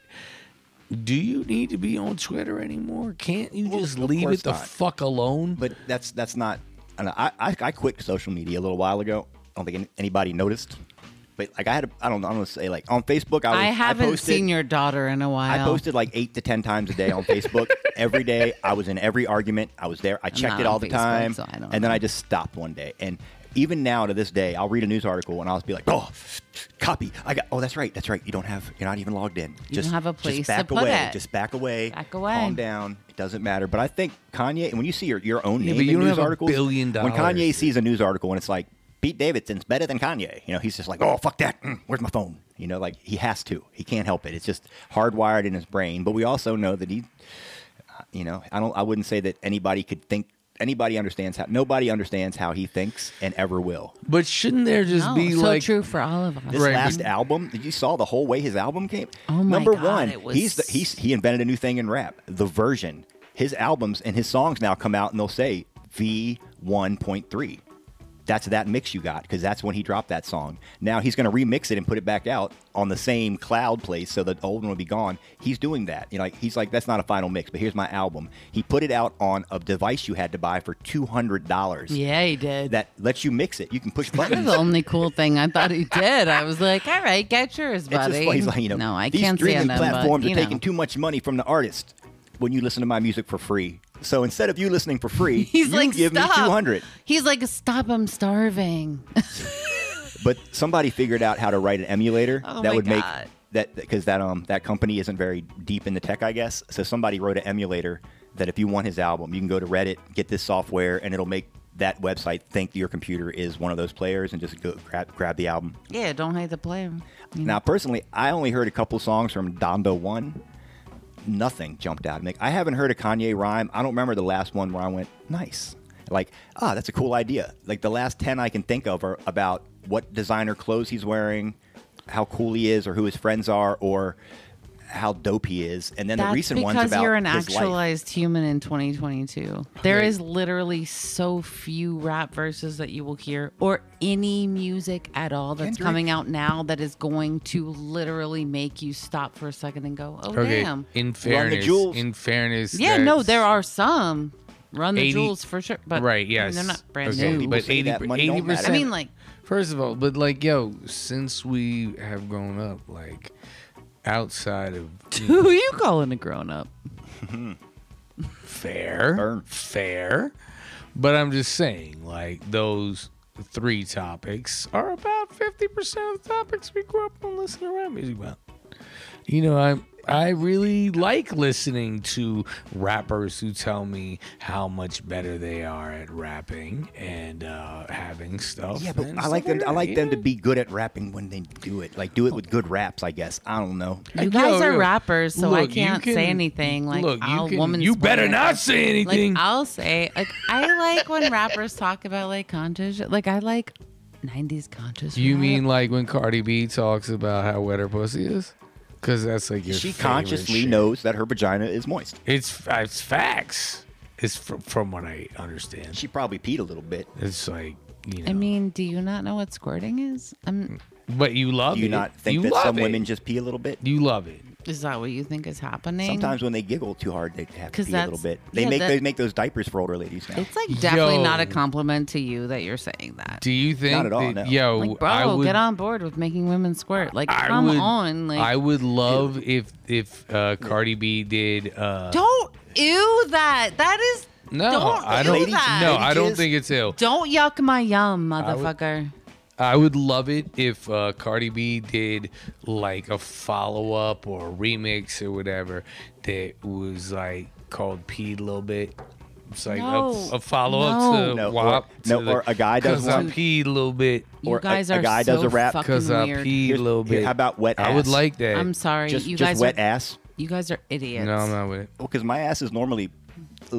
Do you need to be on Twitter anymore? Can't you just leave it the fuck alone? But that's not. I quit social media a little while ago. I don't think anybody noticed. But like I don't want to say like on Facebook. I haven't seen your daughter in a while. I posted like 8 to 10 times a day on Facebook every day. I was in every argument. I was there. I checked it all the time, so then I just stopped one day. And even now to this day, I'll read a news article and I'll be like, "Oh, copy! I got. Oh, that's right. You don't have. You're not even logged in. You don't have a place just back to put away. It. Just back away. Back away. Calm down. It doesn't matter." But I think Kanye. And when you see your own name in news articles, $1 billion. When Kanye sees a news article and it's like Pete Davidson's better than Kanye, he's just like, "Oh, fuck that. Where's my phone?" Like he has to. He can't help it. It's just hardwired in his brain. But we also know that he, I wouldn't say that anybody could think. Nobody understands how he thinks and ever will. But shouldn't there just be so like true for all of us? This last album, you saw the whole way his album came. Oh my God! Number 1, he invented a new thing in rap, the version. His albums and his songs now come out and they'll say V1.3. That's that mix you got because that's when he dropped that song. Now he's going to remix it and put it back out on the same cloud place so the old one will be gone. He's doing that. He's like, that's not a final mix, but here's my album. He put it out on a device you had to buy for $200. Yeah, he did. That lets you mix it. You can push buttons. That's the only cool thing I thought he did. I was like, all right, get yours, buddy. It's just, he's like, no, I can't see them. These streaming platforms are taking too much money from the artist when you listen to my music for free. So instead of you listening for free, you give me 200. He's like, stop, I'm starving. But somebody figured out how to write an emulator make that because that company isn't very deep in the tech, I guess. So somebody wrote an emulator that if you want his album, you can go to Reddit, get this software, and it'll make that website think your computer is one of those players and just go grab the album. Yeah, don't hate the player. Now, personally, I only heard a couple songs from Dondo One. Nothing jumped out. I haven't heard a Kanye rhyme. I don't remember the last one where I went, nice. Like, that's a cool idea. Like the last 10 I can think of are about what designer clothes he's wearing, how cool he is, or who his friends are, or how dope he is. And then the recent one's about his life. Because you're an actualized human in 2022. Okay. There is literally so few rap verses that you will hear, or any music at all that's coming out now that is going to literally make you stop for a second and go, damn. In fairness. Yeah, there are some. Run the Jewels for sure. But right, yes. They're not brand new. But 80%. First of all, since we have grown up, outside of... Who are you calling a grown-up? Fair. Burn. Fair. But I'm just saying, like, those three topics are about 50% of the topics we grew up on listening to rap music about. You know, I really like listening to rappers who tell me how much better they are at rapping and having stuff. Yeah, but I like them. I like them to be good at rapping when they do it. Like do it with good raps, I guess. I don't know. You guys are rappers, so I can't say anything. Like you better not say anything. Like, I'll say. Like, I like when rappers talk about like conscious. Like I like '90s conscious. You mean like when Cardi B talks about how wet her pussy is? Because that's like your favorite shit. She consciously knows that her vagina is moist. It's facts. It's from what I understand. She probably peed a little bit. It's like, you know. I mean, do you not know what squirting is? But you love it. Do you not think that some women just pee a little bit? You love it. Is that what you think is happening? Sometimes when they giggle too hard, they have to pee a little bit. They make those diapers for older ladies now. It's like definitely not a compliment to you that you're saying that. Do you think? Not at all. That, no. Yo, like, bro, get on board with making women squirt. Like, come on. Like, I would love if Cardi B did. Don't ew that. That is no. Don't I don't. That. No, I don't think it's ill. Don't yuck my yum, motherfucker. I would love it if Cardi B did like a follow-up or a remix or whatever that was like called P'd a Little Bit. It's like a follow-up to WAP. No, or a guy does one. Because I P'd a Little Bit. Or a guy does a rap. Because I P'd a Little Bit. How about wet ass? I would like that. I'm sorry. Just wet ass? You guys are idiots. No, I'm not with it. Well, because my ass is normally...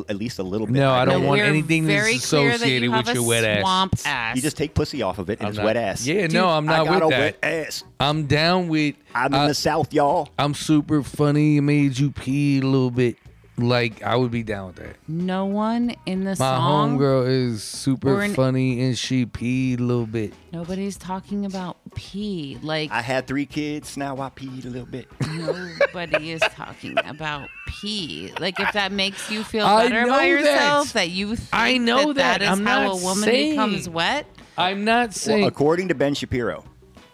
at least a little bit. No, I don't want anything that's associated with your wet ass. You just take pussy off of it and it's wet ass. Yeah, no, I'm not with that. I got a wet ass. I'm down with... I'm in the South, y'all. I'm super funny. Made you pee a little bit. Like, I would be down with that. No one in the song... My homegirl is super funny and she peed a little bit. Nobody's talking about pee. Like... I had 3 kids, now I peed a little bit. Nobody is talking about pee. Like, if that makes you feel better by yourself, that you think that is how a woman becomes wet? I'm not saying... Well, according to Ben Shapiro...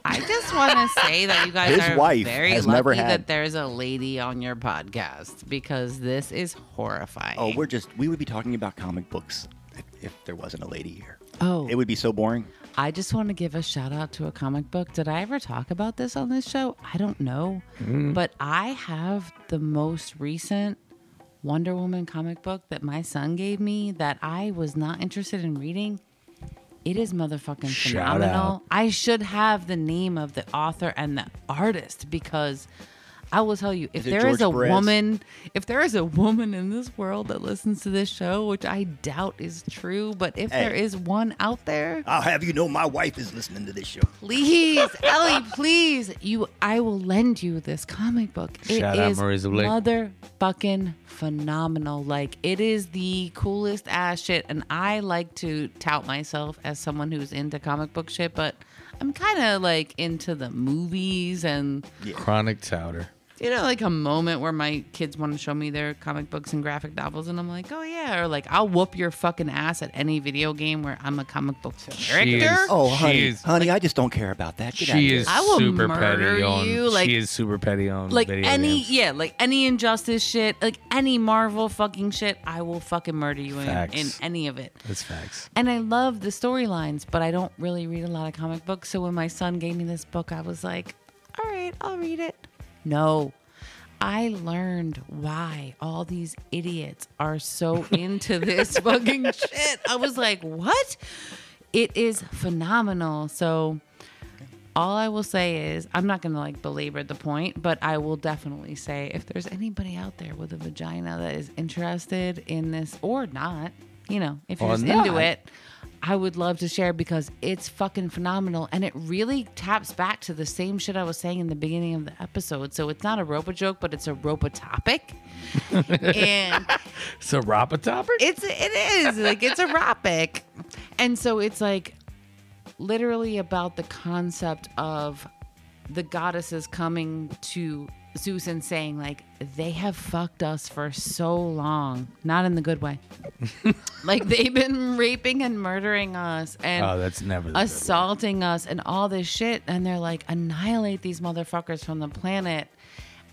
I just want to say that you guys are very lucky that there's a lady on your podcast because this is horrifying. Oh, we would be talking about comic books if there wasn't a lady here. Oh. It would be so boring. I just want to give a shout out to a comic book. Did I ever talk about this on this show? I don't know. But I have the most recent Wonder Woman comic book that my son gave me that I was not interested in reading. It is motherfucking phenomenal. I should have the name of the author and the artist because I will tell you, if there is a woman in this world that listens to this show, which I doubt is true, but if there is one out there, I'll have you know my wife is listening to this show. Please, Ellie, please, I will lend you this comic book. Shout out Marisa Blake. Motherfucking phenomenal. Like, it is the coolest ass shit, and I like to tout myself as someone who's into comic book shit, but I'm kind of like into the movies and chronic touter. You know, like a moment where my kids want to show me their comic books and graphic novels, and I'm like, oh, yeah. Or like, I'll whoop your fucking ass at any video game where I'm a comic book character. Honey, I just don't care about that. She is super petty on video games. Yeah, like any Injustice shit, like any Marvel fucking shit, I will fucking murder you in any of it. That's facts. And I love the storylines, but I don't really read a lot of comic books. So when my son gave me this book, I was like, all right, I'll read it. No, I learned why all these idiots are so into this fucking shit. I was like, what? It is phenomenal. So all I will say is I'm not going to like belabor the point, but I will definitely say if there's anybody out there with a vagina that is interested in this or not, you know, if you're just into it, I would love to share because it's fucking phenomenal. And it really taps back to the same shit I was saying in the beginning of the episode. So it's not a ropa joke, but it's a ropa topic. And it's a ropa topic? It is. Like, it's a ropic. And so it's like literally about the concept of the goddesses coming to Zeus and saying, like, they have fucked us for so long. Not in the good way. Like, they've been raping and murdering us and assaulting us and all this shit. And they're like, annihilate these motherfuckers from the planet.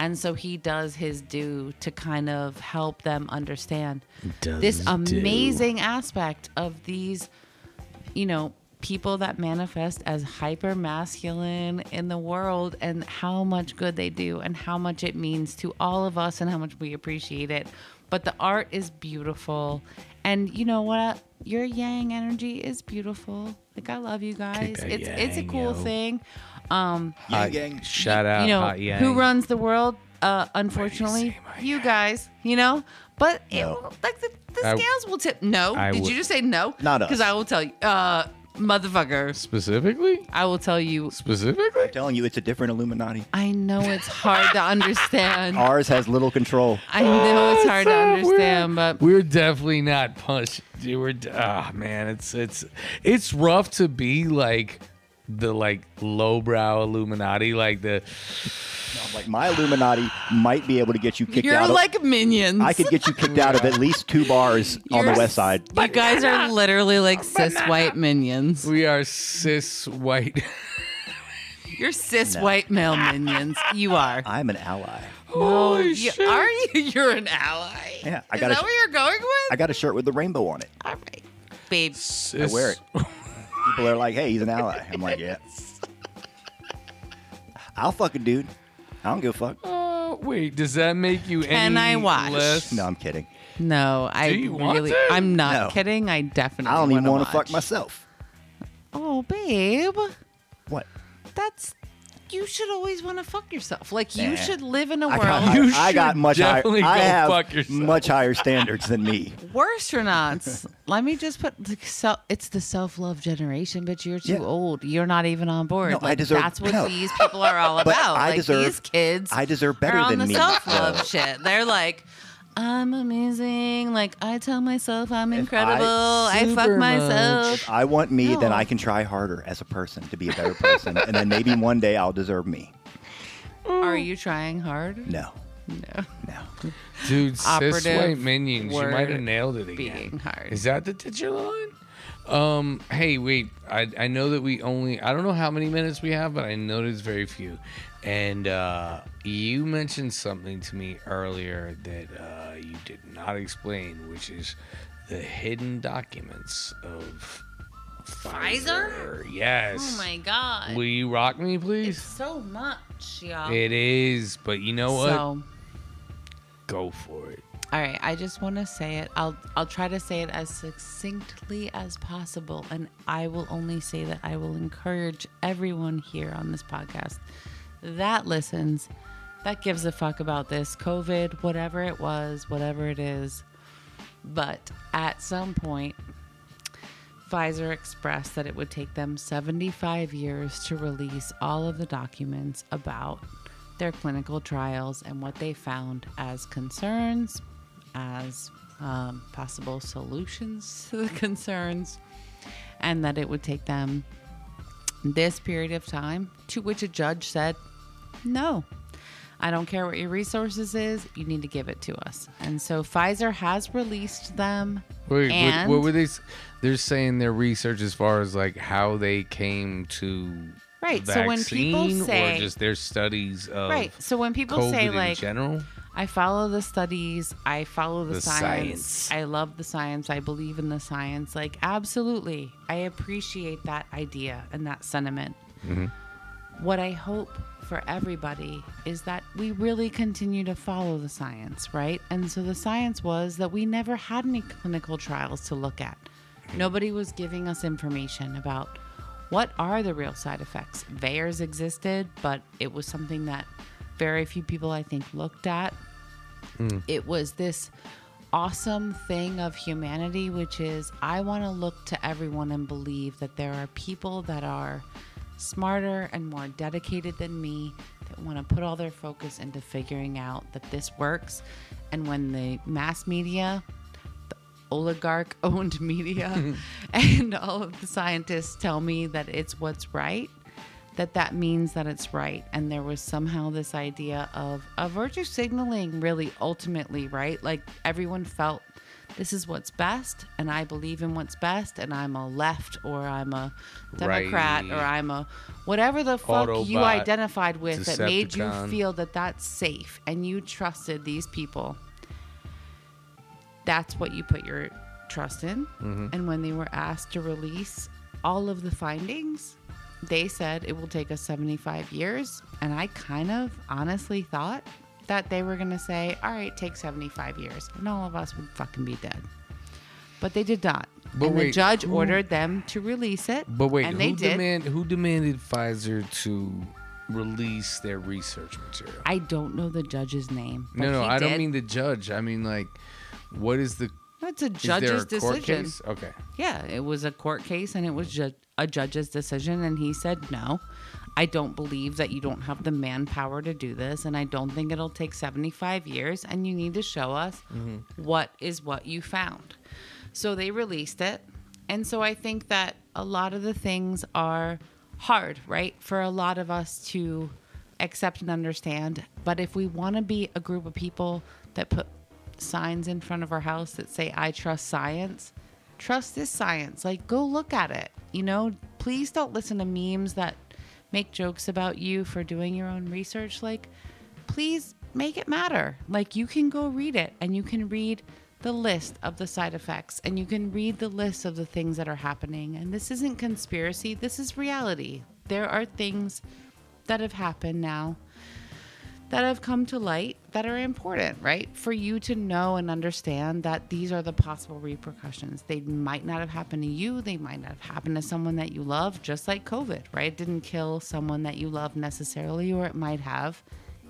And so he does his due to kind of help them understand this amazing aspect of these, you know, people that manifest as hyper masculine in the world and how much good they do and how much it means to all of us and how much we appreciate it. But the art is beautiful. And you know what? Your yang energy is beautiful. Like, I love you guys. It's a cool thing. Yang. Shout out, you know, hot yang. Who runs the world? Unfortunately, you guys. You know, but no. The scales will tip. No, did you just say no? Not us. Because I will tell you, motherfucker. Specifically, I will tell you specifically. I'm telling you, it's a different Illuminati. I know it's hard to understand. Ours has little control. I know it's hard to understand, but we're definitely not punched. It's rough to be like. The like lowbrow Illuminati, like the my Illuminati might be able to get you kicked out. You're like minions. I could get you kicked out of at least 2 bars on the west side. You guys are literally like cis white minions. We are cis white. You're cis white male minions. You are. I'm an ally. Holy shit. Are you? You're an ally. Yeah. Is that what you're going with? I got a shirt with the rainbow on it. All right, babe. Cis. I wear it. People are like, hey, he's an ally. I'm like, yeah. I'll fuck a dude. I don't give a fuck. Wait, does that make you less? No, I'm kidding. No, I'm not kidding. I definitely I don't even want to fuck myself. Oh, babe. What? That's... You should always want to fuck yourself. Like, you should live in a world. I have much higher standards than me. Worse or not, let me just put it's the self-love generation, but you're too old. You're not even on board. No, that's what these people are all about. These kids are on the self-love shit. They're like, I'm amazing. Like, I tell myself I'm incredible. I fuck myself. If I want me, then I can try harder as a person to be a better person. And then maybe one day I'll deserve me. Are you trying hard? No. Dude, cis white minions, you might have nailed it again. Being hard. Is that the titular line? Hey, wait. I know that I don't know how many minutes we have, but I know it's very few. And you mentioned something to me earlier that you did not explain, which is the hidden documents of Pfizer? Yes. Oh, my God. Will you rock me, please? It's so much, y'all. It is, but you know what? Go for it. All right, I just want to say it. I'll try to say it as succinctly as possible, and I will only say that I will encourage everyone here on this podcast that listens, that gives a fuck about this COVID, whatever it was, whatever it is. But at some point, Pfizer expressed that it would take them 75 years to release all of the documents about their clinical trials and what they found as concerns, as possible solutions to the concerns, and that it would take them this period of time, to which a judge said, no, I don't care what your resources is. You need to give it to us. And so Pfizer has released them. Wait, and what were they? They're saying their research as far as like how they came to right. The vaccine, so when people say, or just their studies of right. So when people COVID say like, in general, I follow the studies, I follow the science. I love the science. I believe in the science. Like, absolutely, I appreciate that idea and that sentiment. Mm-hmm. What I hope for everybody is that we really continue to follow the science, right? And so the science was that we never had any clinical trials to look at. Nobody was giving us information about what are the real side effects. VAERS existed, but it was something that very few people, I think, looked at. It was this awesome thing of humanity, which is I want to look to everyone and believe that there are people that are smarter and more dedicated than me that want to put all their focus into figuring out that this works. And when the mass media, the oligarch owned media and all of the scientists tell me that it's what's right, that means that it's right. And there was somehow this idea of a virtue signaling, really, ultimately, right? Like, everyone felt This is what's best, and I believe in what's best, and I'm a left, or I'm a Democrat, right, or I'm a whatever the fuck Autobot, you identified with that made you feel that that's safe, and you trusted these people. That's what you put your trust in. Mm-hmm. And when they were asked to release all of the findings, they said it will take us 75 years. And I kind of honestly thought that they were going to say, all right, take 75 years. And all of us would fucking be dead. But they did not. But wait, the judge ordered them to release it. But wait, and they did. Who demanded Pfizer to release their research material? I don't know the judge's name. No, I don't mean the judge. I mean, like, what is the... That's a judge's decision. Is there a court case? Okay. Yeah, it was a court case, and it was a judge's decision, and he said, no, I don't believe that you don't have the manpower to do this, and I don't think it'll take 75 years, and you need to show us what is what you found. So they released it, and so I think that a lot of the things are hard, right, for a lot of us to accept and understand, but if we want to be a group of people that put signs in front of our house that say I trust science, trust this science, like, go look at it, you know. Please don't listen to memes that make jokes about you for doing your own research. Like, please make it matter. Like, you can go read it, and you can read the list of the side effects, and you can read the list of the things that are happening, and this isn't conspiracy, this is reality. There are things that have happened now that have come to light that are important, right? For you to know and understand that these are the possible repercussions. They might not have happened to you. They might not have happened to someone that you love, just like COVID, right? It didn't kill someone that you love necessarily, or it might have.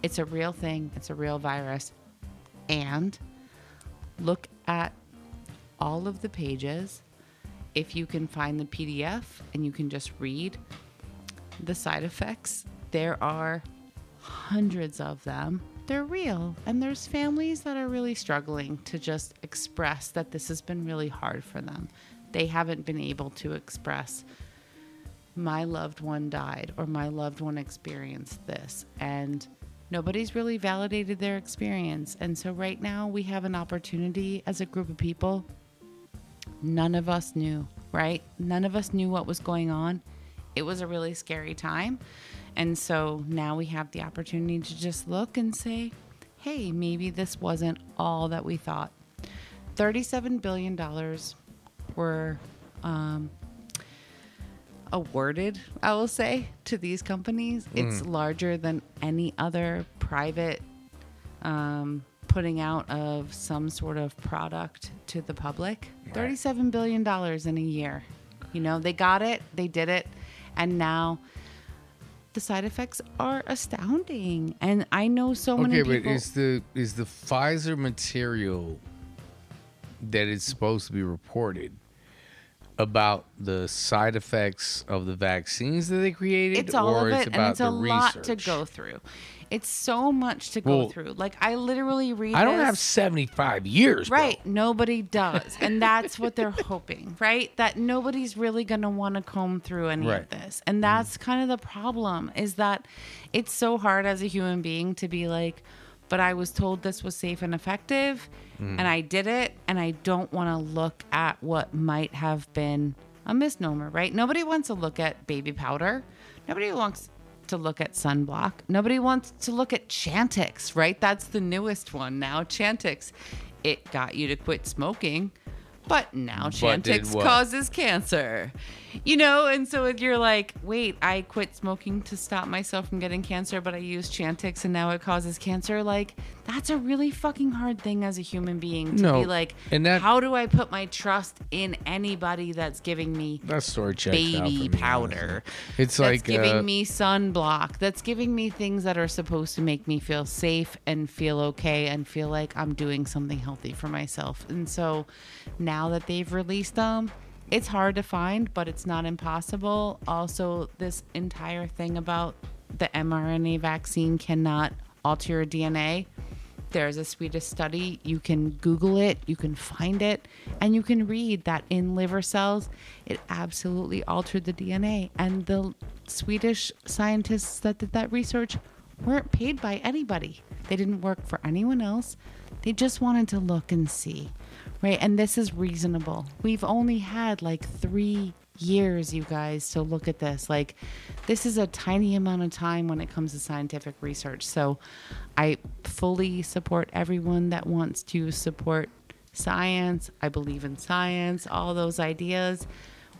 It's a real thing. It's a real virus. And look at all of the pages. If you can find the PDF and you can just read the side effects, there are hundreds of them. They're real, and there's families that are really struggling to just express that this has been really hard for them. They haven't been able to express, my loved one died, or my loved one experienced this, and nobody's really validated their experience. And so right now we have an opportunity as a group of people. None of us knew, right? None of us knew what was going on. It was a really scary time. And so now we have the opportunity to just look and say, hey, maybe this wasn't all that we thought. $37 billion were awarded, I will say, to these companies. It's larger than any other private putting out of some sort of product to the public. $37 billion in a year. You know, they got it. They did it. And now... the side effects are astounding, and I know so many people. Okay, but is the Pfizer material that is supposed to be reported about the side effects of the vaccines that they created? It's all of it, and it's a lot to go through. It's so much to go through. Like, I literally read. I don't have 75 years, right? Bro. Nobody does, and that's what they're hoping, right? That nobody's really gonna want to comb through any of this, and that's kind of the problem. Is that it's so hard as a human being to be like, but I was told this was safe and effective, and I did it, and I don't want to look at what might have been a misnomer, right? Nobody wants to look at baby powder. Nobody wants to look at sunblock. Nobody wants to look at Chantix, right? That's the newest one now. Chantix, it got you to quit smoking, but now Chantix causes cancer, you know? And so you're like, wait, I quit smoking to stop myself from getting cancer, but I used Chantix and now it causes cancer. Like, that's a really fucking hard thing as a human being to be like, and how do I put my trust in anybody that's giving me baby powder? It's like giving me sunblock, that's giving me things that are supposed to make me feel safe and feel okay and feel like I'm doing something healthy for myself. And so now that they've released them, it's hard to find, but it's not impossible. Also, this entire thing about the mRNA vaccine cannot alter your DNA. There's a Swedish study. You can Google it, you can find it, and you can read that in liver cells, it absolutely altered the DNA. And the Swedish scientists that did that research weren't paid by anybody. They didn't work for anyone else. They just wanted to look and see. Right, and this is reasonable. We've only had like 3 years, you guys, to look at this. Like, this is a tiny amount of time when it comes to scientific research. So I fully support everyone that wants to support science. I believe in science, all those ideas.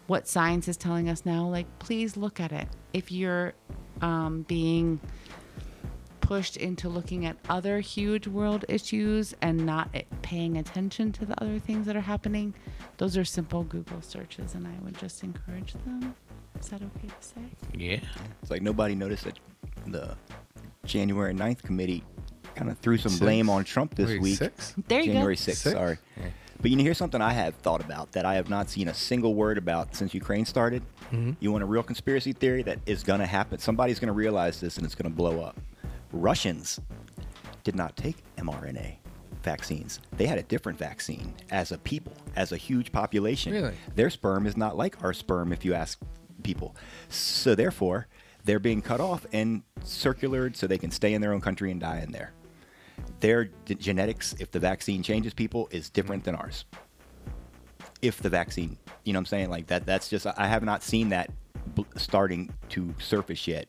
What science is telling us now, like, please look at it. If you're being pushed into looking at other huge world issues and not paying attention to the other things that are happening, those are simple Google searches, and I would just encourage them. Is that okay to say? Yeah. It's like nobody noticed that the January 9th committee kind of threw some blame on Trump this week. There you go. January 6th, sorry. Yeah. But you know, here's something I have thought about that I have not seen a single word about since Ukraine started. Mm-hmm. You want a real conspiracy theory that is going to happen? Somebody's going to realize this and it's going to blow up. Russians did not take mRNA vaccines. They had a different vaccine as a people, as a huge population. Really? Their sperm is not like our sperm, if you ask people. So therefore, they're being cut off and circulated so they can stay in their own country and die in there. Their genetics, if the vaccine changes people, is different than ours. If the vaccine, you know what I'm saying? Like that's just, I have not seen that starting to surface yet.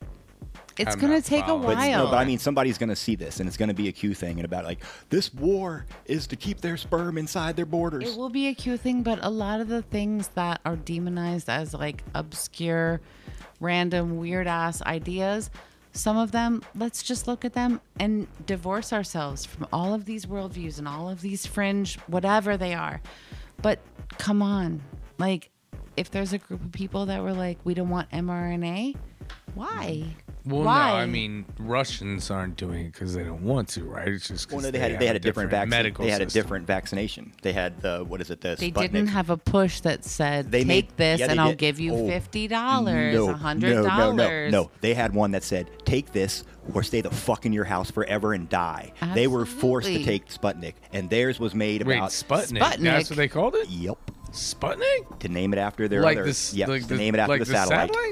It's going to take a while. But I mean, somebody's going to see this, and it's going to be a Q thing, and about like, this war is to keep their sperm inside their borders. It will be a Q thing, but a lot of the things that are demonized as like obscure, random, weird-ass ideas, some of them, let's just look at them and divorce ourselves from all of these worldviews and all of these fringe, whatever they are. But come on. Like, if there's a group of people that were like, we don't want mRNA, why? Well, why? No, I mean, Russians aren't doing it because they don't want to, right? It's just because they had a different medical system. They had a different vaccination. They had the, what is it, the Sputnik. They didn't have a push that said, take this and I'll give you $50, $100. No, they had one that said, take this or stay the fuck in your house forever and die. Absolutely. They were forced to take Sputnik, and theirs was made about... Sputnik? That's what they called it? Yep. Sputnik? To name it after their satellite?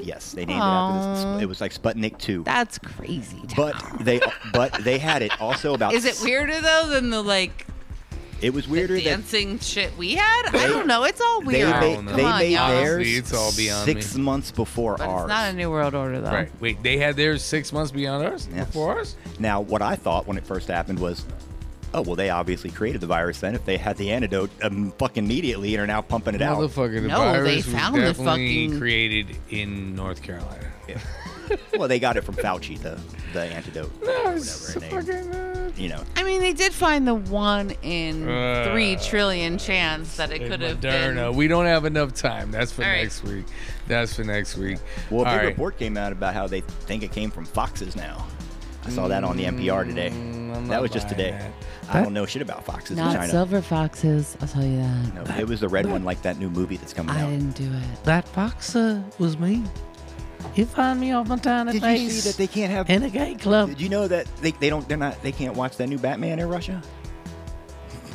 Yes, they named it after this. It was like Sputnik 2. That's crazy, Tom. But they had it also about... Is it weirder, though, than the, like... It was weirder than... dancing shit we had? I don't know. It's all weird. They made theirs six months before ours. It's not a new world order, though. Right. Wait, they had theirs 6 months beyond ours? Yes. Before ours? Now, what I thought when it first happened was... Oh, well, they obviously created the virus then. If they had the antidote fucking immediately and are now pumping it out. The virus was definitely created in North Carolina. Yeah. Well, they got it from Fauci, the antidote. No, it's fucking... you know. I mean, they did find the 1 in 3 trillion chance that it could have been. Moderna. We don't have enough time. That's for next week. That's for next week. Well, a big report came out about how they think it came from foxes now. I saw that on the NPR today. That was just today. I don't know shit about foxes in China. Not silver foxes, I'll tell you that. No, it was the red one, like that new movie that's coming out. I didn't do it. That fox was me. You find me off my tiny face. Did you see that they can't have in a gay club? Did you know that they can't watch that new Batman in Russia?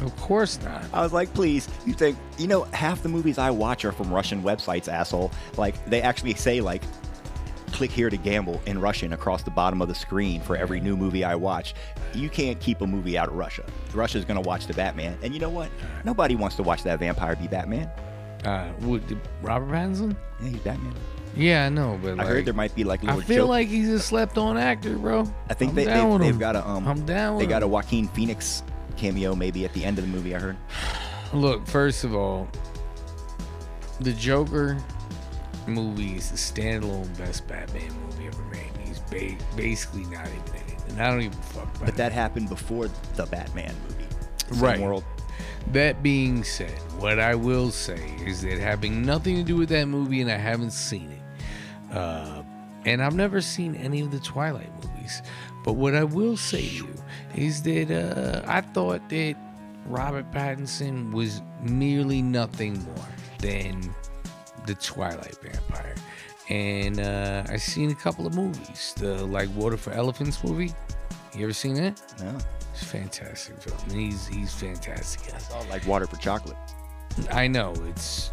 Of course not. I was like, please. You think, you know, half the movies I watch are from Russian websites, asshole. Like, they actually say, like, click here to gamble in Russian across the bottom of the screen for every new movie I watch. You can't keep a movie out of Russia. Russia's going to watch the Batman. And you know what? Nobody wants to watch that vampire be Batman. Robert Pattinson? Yeah, he's Batman. Yeah, I know, but I heard there might be like little jokes. I feel like he's a slept-on actor, bro. I think they've got a I'm down. They got a Joaquin Phoenix cameo maybe at the end of the movie, I heard. Look, first of all, the Joker movie is the standalone best Batman movie ever made. He's basically not even in it, and I don't even fuck about it. But that happened before the Batman movie. Right. World. That being said, what I will say is that having nothing to do with that movie, and I haven't seen it, and I've never seen any of the Twilight movies, but what I will say to you is that I thought that Robert Pattinson was merely nothing more than the Twilight vampire, and I've seen a couple of movies, the like Water for Elephants movie. You ever seen that? No. It's a fantastic film. I mean, he's fantastic. It's all like Water for Chocolate. I know, it's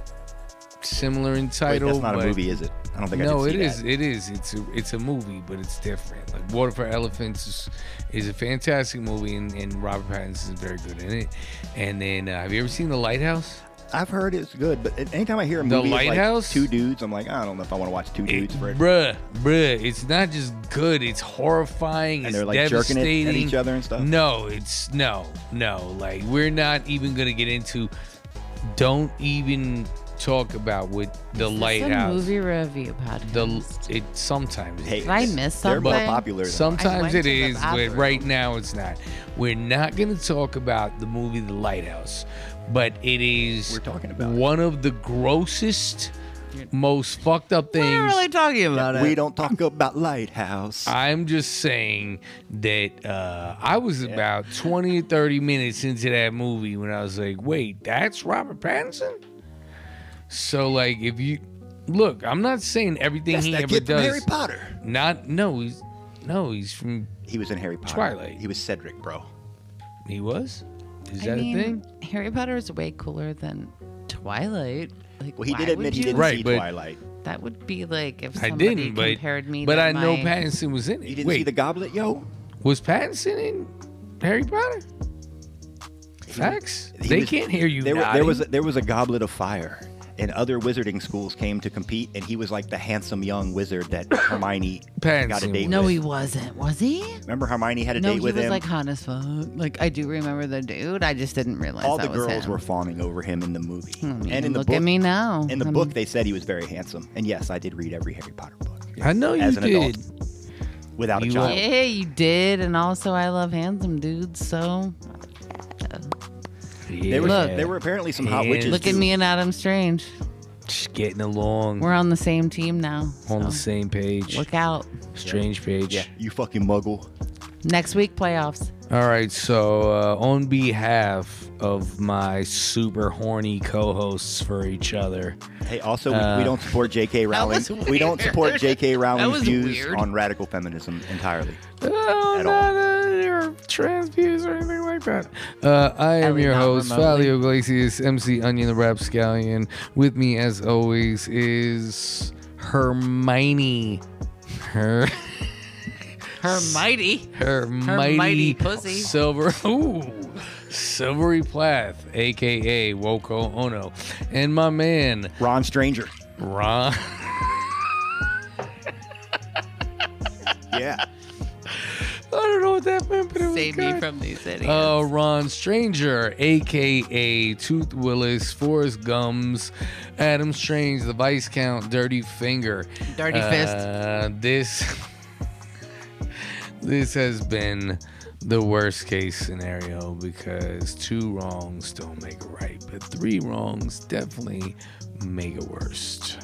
similar in title. Wait, that's not a movie, is it? I don't think no, I can see that. No, it is. It's a movie, but it's different. Like Water for Elephants is a fantastic movie, and Robert Pattinson is very good in it. And then, have you ever seen The Lighthouse? I've heard it's good, but anytime I hear a movie like two dudes, I'm like, I don't know if I want to watch two dudes. Bruh, it's not just good. It's horrifying. And they're like jerking it at each other and stuff. No, it's no. Like, we're not even going to get into. Don't even talk about with The Lighthouse. It's a movie review podcast. It sometimes is. I miss something. They're more popular. Sometimes it is, but right now it's not. We're not going to talk about the movie The Lighthouse. But it is one of the grossest, most fucked up things. We're not really talking about it. We don't talk about Lighthouse. I'm just saying that I was about 20 or 30 minutes into that movie when I was like, wait, that's Robert Pattinson? So, like, if you... Look, I'm not saying everything he ever does... That's that kid from Harry Potter. No, he's from... He was in Harry Potter. Twilight. He was Cedric, bro. He was? Is that a thing? Harry Potter is way cooler than Twilight. Like, well, he did admit he didn't see Twilight. That would be like if somebody compared me to But I know Pattinson was in it. You didn't see The Goblet, yo? Was Pattinson in Harry Potter? Facts? They can't hear you nodding. There was a Goblet of Fire, and other wizarding schools came to compete, and he was like the handsome young wizard that Hermione got a date with. No, he wasn't. Was he? Remember Hermione had a date with him? No, he was like hot as fuck. Like, I do remember the dude. I just didn't realize that was him. All the girls were fawning over him in the movie. And in the book, look at me now. In the book, they said he was very handsome. And yes, I did read every Harry Potter book. Yes, I know you did. Without a child. Yeah, you did. And also, I love handsome dudes, so... Yeah. There were apparently some hot witches. Look at me and Adam Strange. Just getting along. We're on the same team now. On the same page. Look out. Strange page. Yeah. You fucking muggle. Next week, playoffs. All right, so on behalf of my super horny co-hosts for each other. Hey, also, we don't support J.K. Rowling. We don't support J.K. Rowling's views on radical feminism entirely. At all. Or trans views or anything like that. I am your host, Fabio Iglesias, MC Onion the Rapscallion. With me, as always, is Hermione. Her mighty pussy. Silvery Plath, a.k.a. Woko Ono. And my man... Ron Stranger. Ron... Yeah. I don't know what that meant, but it was good. Save me from these idiots. Ron Stranger, a.k.a. Tooth Willis, Forrest Gums, Adam Strange, the Viscount, Dirty Finger. Dirty Fist. This has been the worst case scenario because 2 wrongs don't make a right, but 3 wrongs definitely make it worse.